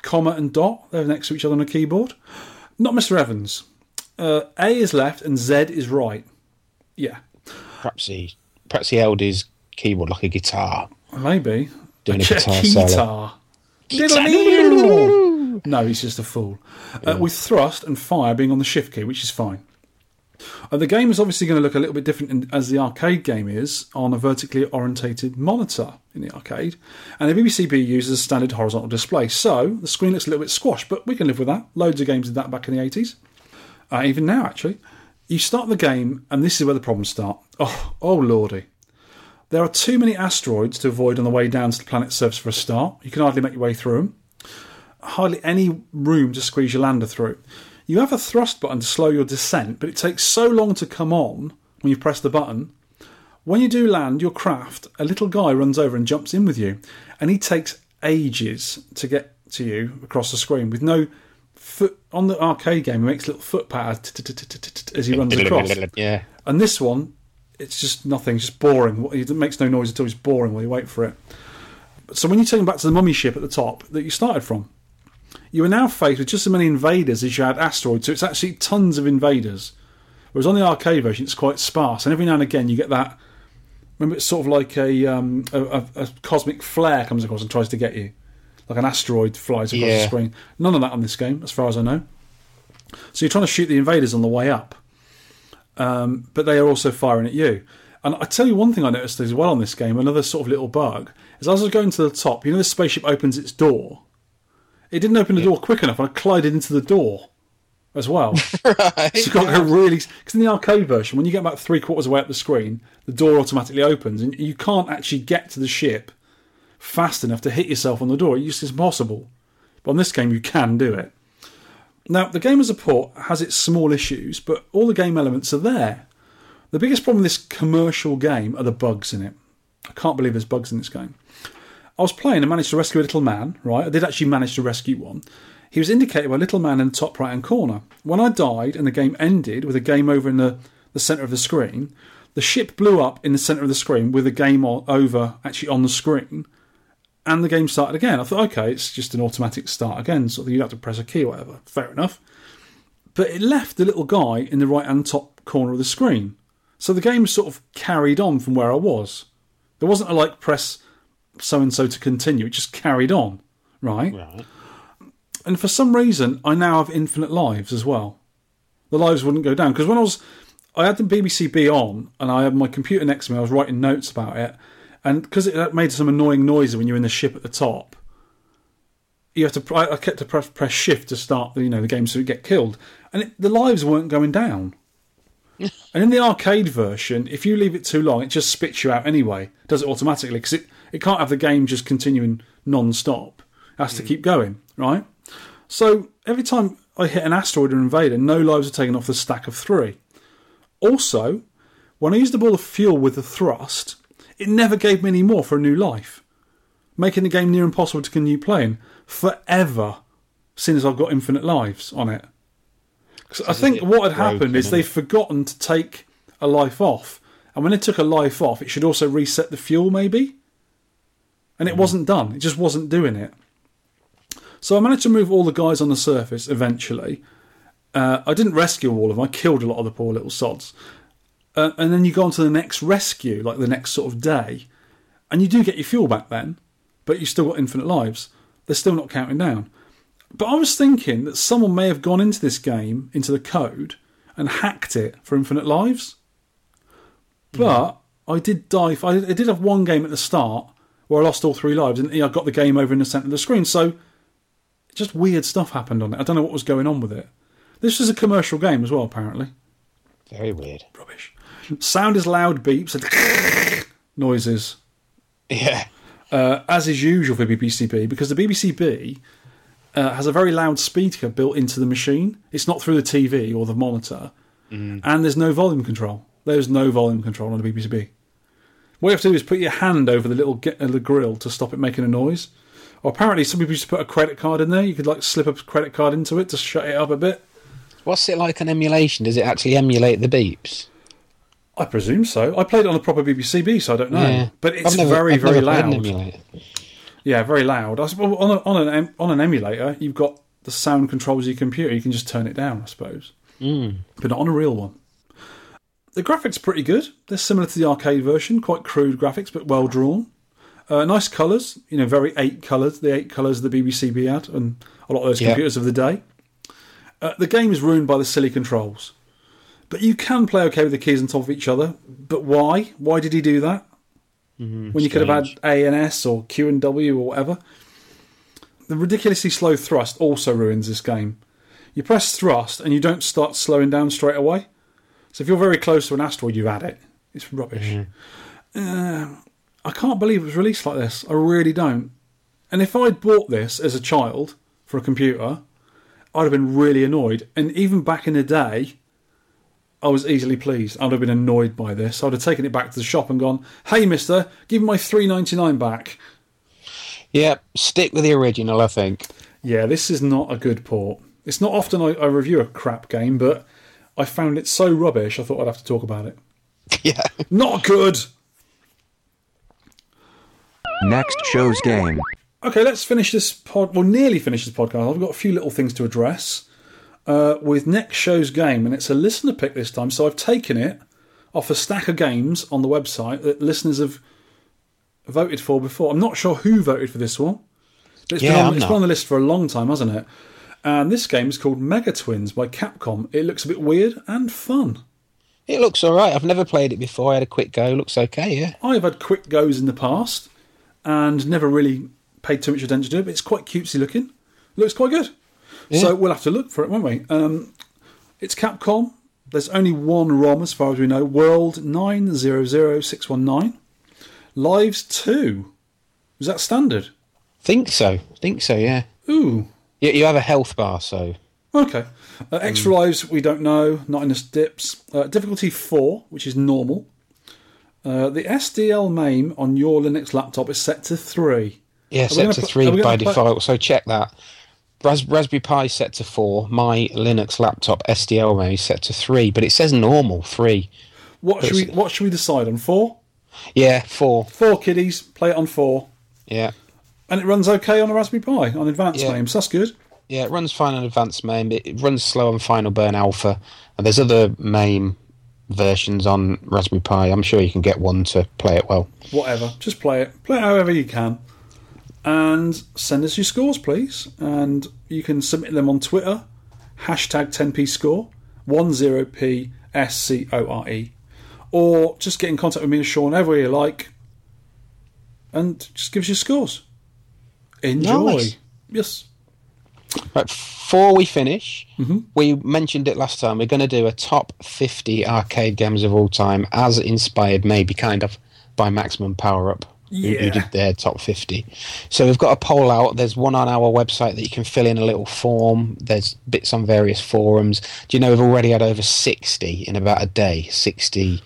comma and dot. They're next to each other on a keyboard. Not Mister Evans. Uh, A is left and Z is right. Yeah. Perhaps he, perhaps he held his keyboard like a guitar. Maybe. Doing a, a guitar. guitar. guitar. No, he's just a fool. Yeah. Uh, with thrust and fire being on the shift key, which is fine. Uh, the game is obviously going to look a little bit different in, as the arcade game is on a vertically orientated monitor in the arcade, and the B B C B uses a standard horizontal display, so the screen looks a little bit squashed, but we can live with that. Loads of games did that back in the eighties, uh, even now actually. You start the game and this is where the problems start. Oh, oh lordy. There are too many asteroids to avoid on the way down to the planet's surface for a start. You can hardly make your way through them. Hardly any room to squeeze your lander through. You have a thrust button to slow your descent, but it takes so long to come on when you press the button. When you do land your craft, a little guy runs over and jumps in with you, and he takes ages to get to you across the screen with no foot. On the arcade game, he makes a little foot patter as he runs across. Yeah. And this one, it's just nothing, it's just boring. It makes no noise at all, it's boring while you wait for it. So when you take him back to the mummy ship at the top that you started from, you are now faced with just as many invaders as you had asteroids, so it's actually tons of invaders. Whereas on the arcade version, it's quite sparse, and every now and again you get that... Remember, it's sort of like a um, a, a cosmic flare comes across and tries to get you. Like an asteroid flies across yeah. the screen. None of that on this game, as far as I know. So you're trying to shoot the invaders on the way up. Um, but they are also firing at you. And I tell you one thing I noticed as well on this game, another sort of little bug, is as I was going to the top, you know this spaceship opens its door? It didn't open the yeah. door quick enough, and I collided into the door as well. Right. So got yeah. a really... Because in the arcade version, when you get about three quarters away up the screen, the door automatically opens, and you can't actually get to the ship fast enough to hit yourself on the door. It just is impossible. But on this game, you can do it. Now, the game as a port has its small issues, but all the game elements are there. The biggest problem with this commercial game are the bugs in it. I can't believe there's bugs in this game. I was playing and managed to rescue a little man, right? I did actually manage to rescue one. He was indicated by a little man in the top right-hand corner. When I died and the game ended with a game over in the, the centre of the screen, the ship blew up in the centre of the screen with a game on, over actually on the screen, and the game started again. I thought, okay, it's just an automatic start again, so you'd have to press a key or whatever. Fair enough. But it left the little guy in the right-hand top corner of the screen. So the game sort of carried on from where I was. There wasn't a, like, press so-and-so to continue. It just carried on, right? Right. And for some reason, I now have infinite lives as well. The lives wouldn't go down. Because when I was... I had the B B C B on, and I had my computer next to me. I was writing notes about it. And because it made some annoying noises when you're in the ship at the top, you have to. I kept to press, press shift to start the you know the game so you get killed, and it, the lives weren't going down. And in the arcade version, if you leave it too long, it just spits you out anyway. It does it automatically because it, it can't have the game just continuing non-stop. It has mm. to keep going, right? So every time I hit an asteroid or invader, no lives are taken off the stack of three. Also, when I used the ball of fuel with the thrust, it never gave me any more for a new life, making the game near impossible to continue playing forever, since I've got infinite lives on it. So I think what had happened is they've forgotten to take a life off, and when it took a life off, it should also reset the fuel maybe, and it wasn't done. It just wasn't doing it. So I managed to move all the guys on the surface eventually. Uh, I didn't rescue all of them. I killed a lot of the poor little sods. Uh, and then you go on to the next rescue, like the next sort of day, and you do get your fuel back then, but you've still got infinite lives. They're still not counting down. But I was thinking that someone may have gone into this game, into the code, and hacked it for infinite lives. But yeah. I did die. For, I did have one game at the start where I lost all three lives, and I got the game over in the centre of the screen. So just weird stuff happened on it. I don't know what was going on with it. This was a commercial game as well, apparently. Very weird. Rubbish. Sound is loud beeps and noises. Yeah. Uh, as is usual for B B C B, because the B B C B uh, has a very loud speaker built into the machine. It's not through the T V or the monitor. Mm. And there's no volume control. There's no volume control on the B B C B. What you have to do is put your hand over the little get, uh, the grill to stop it making a noise. Or apparently some people used to put a credit card in there. You could like slip a credit card into it to shut it up a bit. What's it like an emulation? Does it actually emulate the beeps? I presume so. I played it on a proper B B C B, so I don't know. Yeah. But it's never, very, I've very loud. Yeah, very loud. I suppose on, a, on, an, on an emulator, you've got the sound controls of your computer. You can just turn it down, I suppose. Mm. But not on a real one. The graphics are pretty good. They're similar to the arcade version. Quite crude graphics, but well drawn. Uh, nice colours. You know, very eight colours. The eight colours the B B C B had and a lot of those computers yep. of the day. Uh, the game is ruined by the silly controls. But you can play okay with the keys on top of each other. But why? Why did he do that? Mm-hmm, when you strange. Could have had A and S or Q and W or whatever. The ridiculously slow thrust also ruins this game. You press thrust and you don't start slowing down straight away. So if you're very close to an asteroid, you've had it. It's rubbish. Mm-hmm. Uh, I can't believe it was released like this. I really don't. And if I'd bought this as a child for a computer, I'd have been really annoyed. And even back in the day... I was easily pleased. I'd have been annoyed by this. I'd have taken it back to the shop and gone, "Hey, mister, give me my three ninety-nine back." Yep, stick with the original, I think. Yeah, this is not a good port. It's not often I, I review a crap game, but I found it so rubbish I thought I'd have to talk about it. Yeah. Not good! Next show's game. Okay, let's finish this pod... Well, nearly finish this podcast. I've got a few little things to address uh, with next show's game, and it's a listener pick this time, so I've taken it off a stack of games on the website that listeners have voted for before. I'm not sure who voted for this one, but it's, yeah, been, on, it's been on the list for a long time, hasn't it? And this game is called Mega Twins by Capcom. It looks a bit weird and fun. It looks all right. I've never played it before. I had a quick go. It looks okay, yeah. I've had quick goes in the past and never really paid too much attention to it, but it's quite cutesy looking. It looks quite good. Yeah. So we'll have to look for it, won't we? Um, it's Capcom. There's only one ROM as far as we know. World nine zero zero six one nine. Lives two. Is that standard? Think so. Think so, yeah. Ooh. Yeah, you have a health bar, so... Okay. Uh, extra um, lives, we don't know. Not in the dips. Uh, difficulty four, which is normal. Uh, the S D L MAME on your Linux laptop is set to three. Yeah, set to three by default, so check that. Ras- Raspberry Pi is set to four. My Linux laptop, S D L MAME, is set to three, but it says normal, three. What should we, what should we decide on, four? Yeah, four. Four kiddies, play it on four. Yeah. And it runs okay on a Raspberry Pi, on advanced yeah. MAME, so that's good. Yeah, it runs fine on advanced MAME. It runs slow on Final Burn Alpha. And there's other MAME versions on Raspberry Pi. I'm sure you can get one to play it well. Whatever. Just play it. Play it however you can. And send us your scores, please. And you can submit them on Twitter. Hashtag ten p score. ten p S C O R E. Or just get in contact with me and Sean everywhere you like. And just give us your scores. Enjoy. Nice. Yes. Right, before we finish, mm-hmm. we mentioned it last time, we're going to do a top fifty arcade games of all time, as inspired maybe kind of by Maximum Power Up, yeah. who did their top fifty. So we've got a poll out. There's one on our website that you can fill in a little form. There's bits on various forums. Do you know we've already had over sixty in about a day? sixty.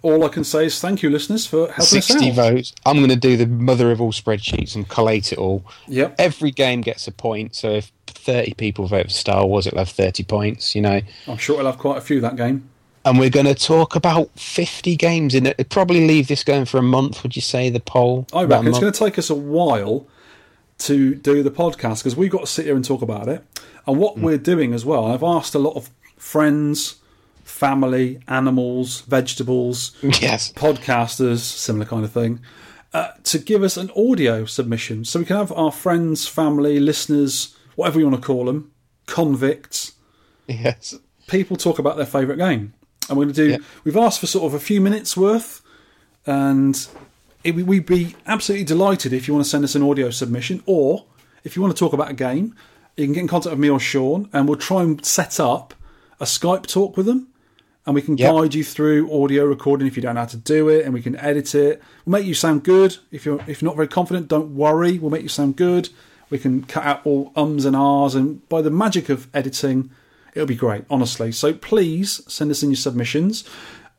All I can say is thank you, listeners, for helping us out. sixty votes. I'm going to do the mother of all spreadsheets and collate it all. Yep. Every game gets a point, so if thirty people vote for Star Wars, it'll have thirty points, you know. I'm sure it'll have quite a few, that game. And we're going to talk about fifty games in it. It'll probably leave this going for a month, would you say, the poll? I reckon it's going to take us a while to do the podcast, because we've got to sit here and talk about it. And what mm. we're doing as well, I've asked a lot of friends... family, animals, vegetables, yes. podcasters, similar kind of thing, uh, to give us an audio submission so we can have our friends, family, listeners, whatever you want to call them, convicts, yes, people talk about their favourite game. And we're going to do, yep. we've asked for sort of a few minutes worth, and it, we'd be absolutely delighted if you want to send us an audio submission, or if you want to talk about a game, you can get in contact with me or Sean, and we'll try and set up a Skype talk with them. And we can yep. guide you through audio recording if you don't know how to do it, and we can edit it. We'll make you sound good. If you're if you're not very confident, don't worry. We'll make you sound good. We can cut out all ums and ahs, and by the magic of editing, it'll be great, honestly. So please send us in your submissions.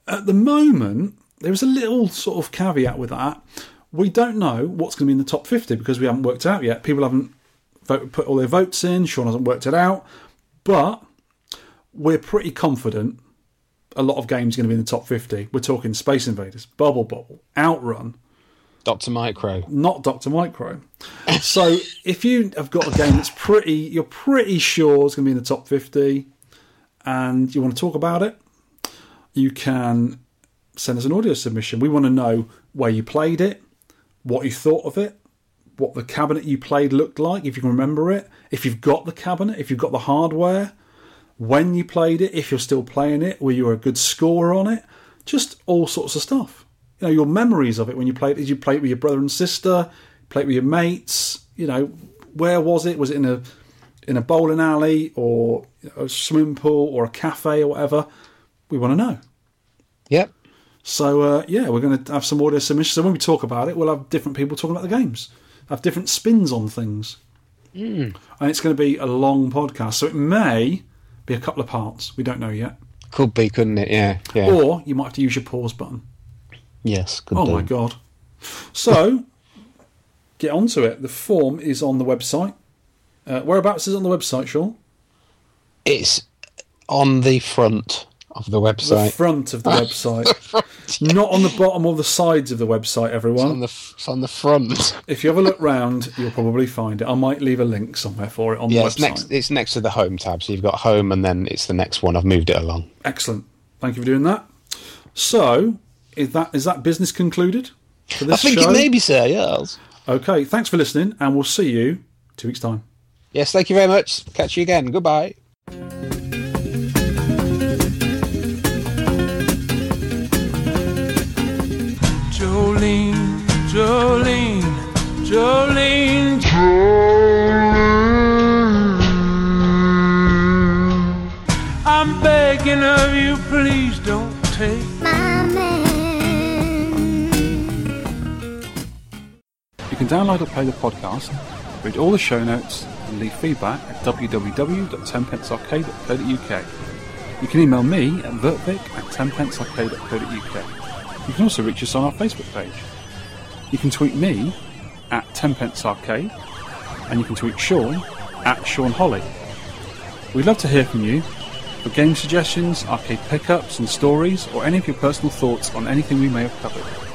At the moment, there is a little sort of caveat with that. We don't know what's going to be in the top fifty because we haven't worked out yet. People haven't vote, put all their votes in. Sean hasn't worked it out. But we're pretty confident a lot of games are going to be in the top fifty. We're talking Space Invaders, Bubble Bobble, Outrun. Doctor Micro. Not Doctor Micro. So if you have got a game that's pretty, you're pretty sure it's going to be in the top fifty and you want to talk about it, you can send us an audio submission. We want to know where you played it, what you thought of it, what the cabinet you played looked like, if you can remember it, if you've got the cabinet, if you've got the hardware, when you played it, if you're still playing it, were you a good scorer on it? Just all sorts of stuff. You know, your memories of it when you played it. Did you play it with your brother and sister? Play it with your mates? You know, where was it? Was it in a in a bowling alley or a swimming pool or a cafe or whatever? We want to know. Yep. So, uh, yeah, we're going to have some audio submissions. So when we talk about it, we'll have different people talking about the games. Have different spins on things. Mm. And it's going to be a long podcast. So it may... be a couple of parts. We don't know yet. Could be, couldn't it? Yeah. yeah. Or you might have to use your pause button. Yes. Could oh be. My god. So get onto it. The form is on the website. Uh, whereabouts is it on the website, Sean? It's on the front of the website. The front of the website. The front, yeah. Not on the bottom or the sides of the website, everyone. It's on the, it's on the front. If you have a look round, you'll probably find it. I might leave a link somewhere for it on yeah, the website. It's next, it's next to the home tab. So you've got home and then it's the next one. I've moved it along. Excellent. Thank you for doing that. So, is that is that business concluded for this I think show? It may be, sir, yes. Okay, thanks for listening, and we'll see you two weeks' time. Yes, thank you very much. Catch you again. Goodbye. Jolene, Jolene, Jolene, Jolene. I'm begging of you, please don't take my man. You can download or play the podcast, read all the show notes, and leave feedback at w w w dot ten pence arcade dot co dot u k. You can email me at vertvic at ten pence arcade dot co dot u k. You can also reach us on our Facebook page. You can tweet me at ten pence arcade, and you can tweet Sean at Sean Holly. We'd love to hear from you for game suggestions, arcade pickups and stories, or any of your personal thoughts on anything we may have covered.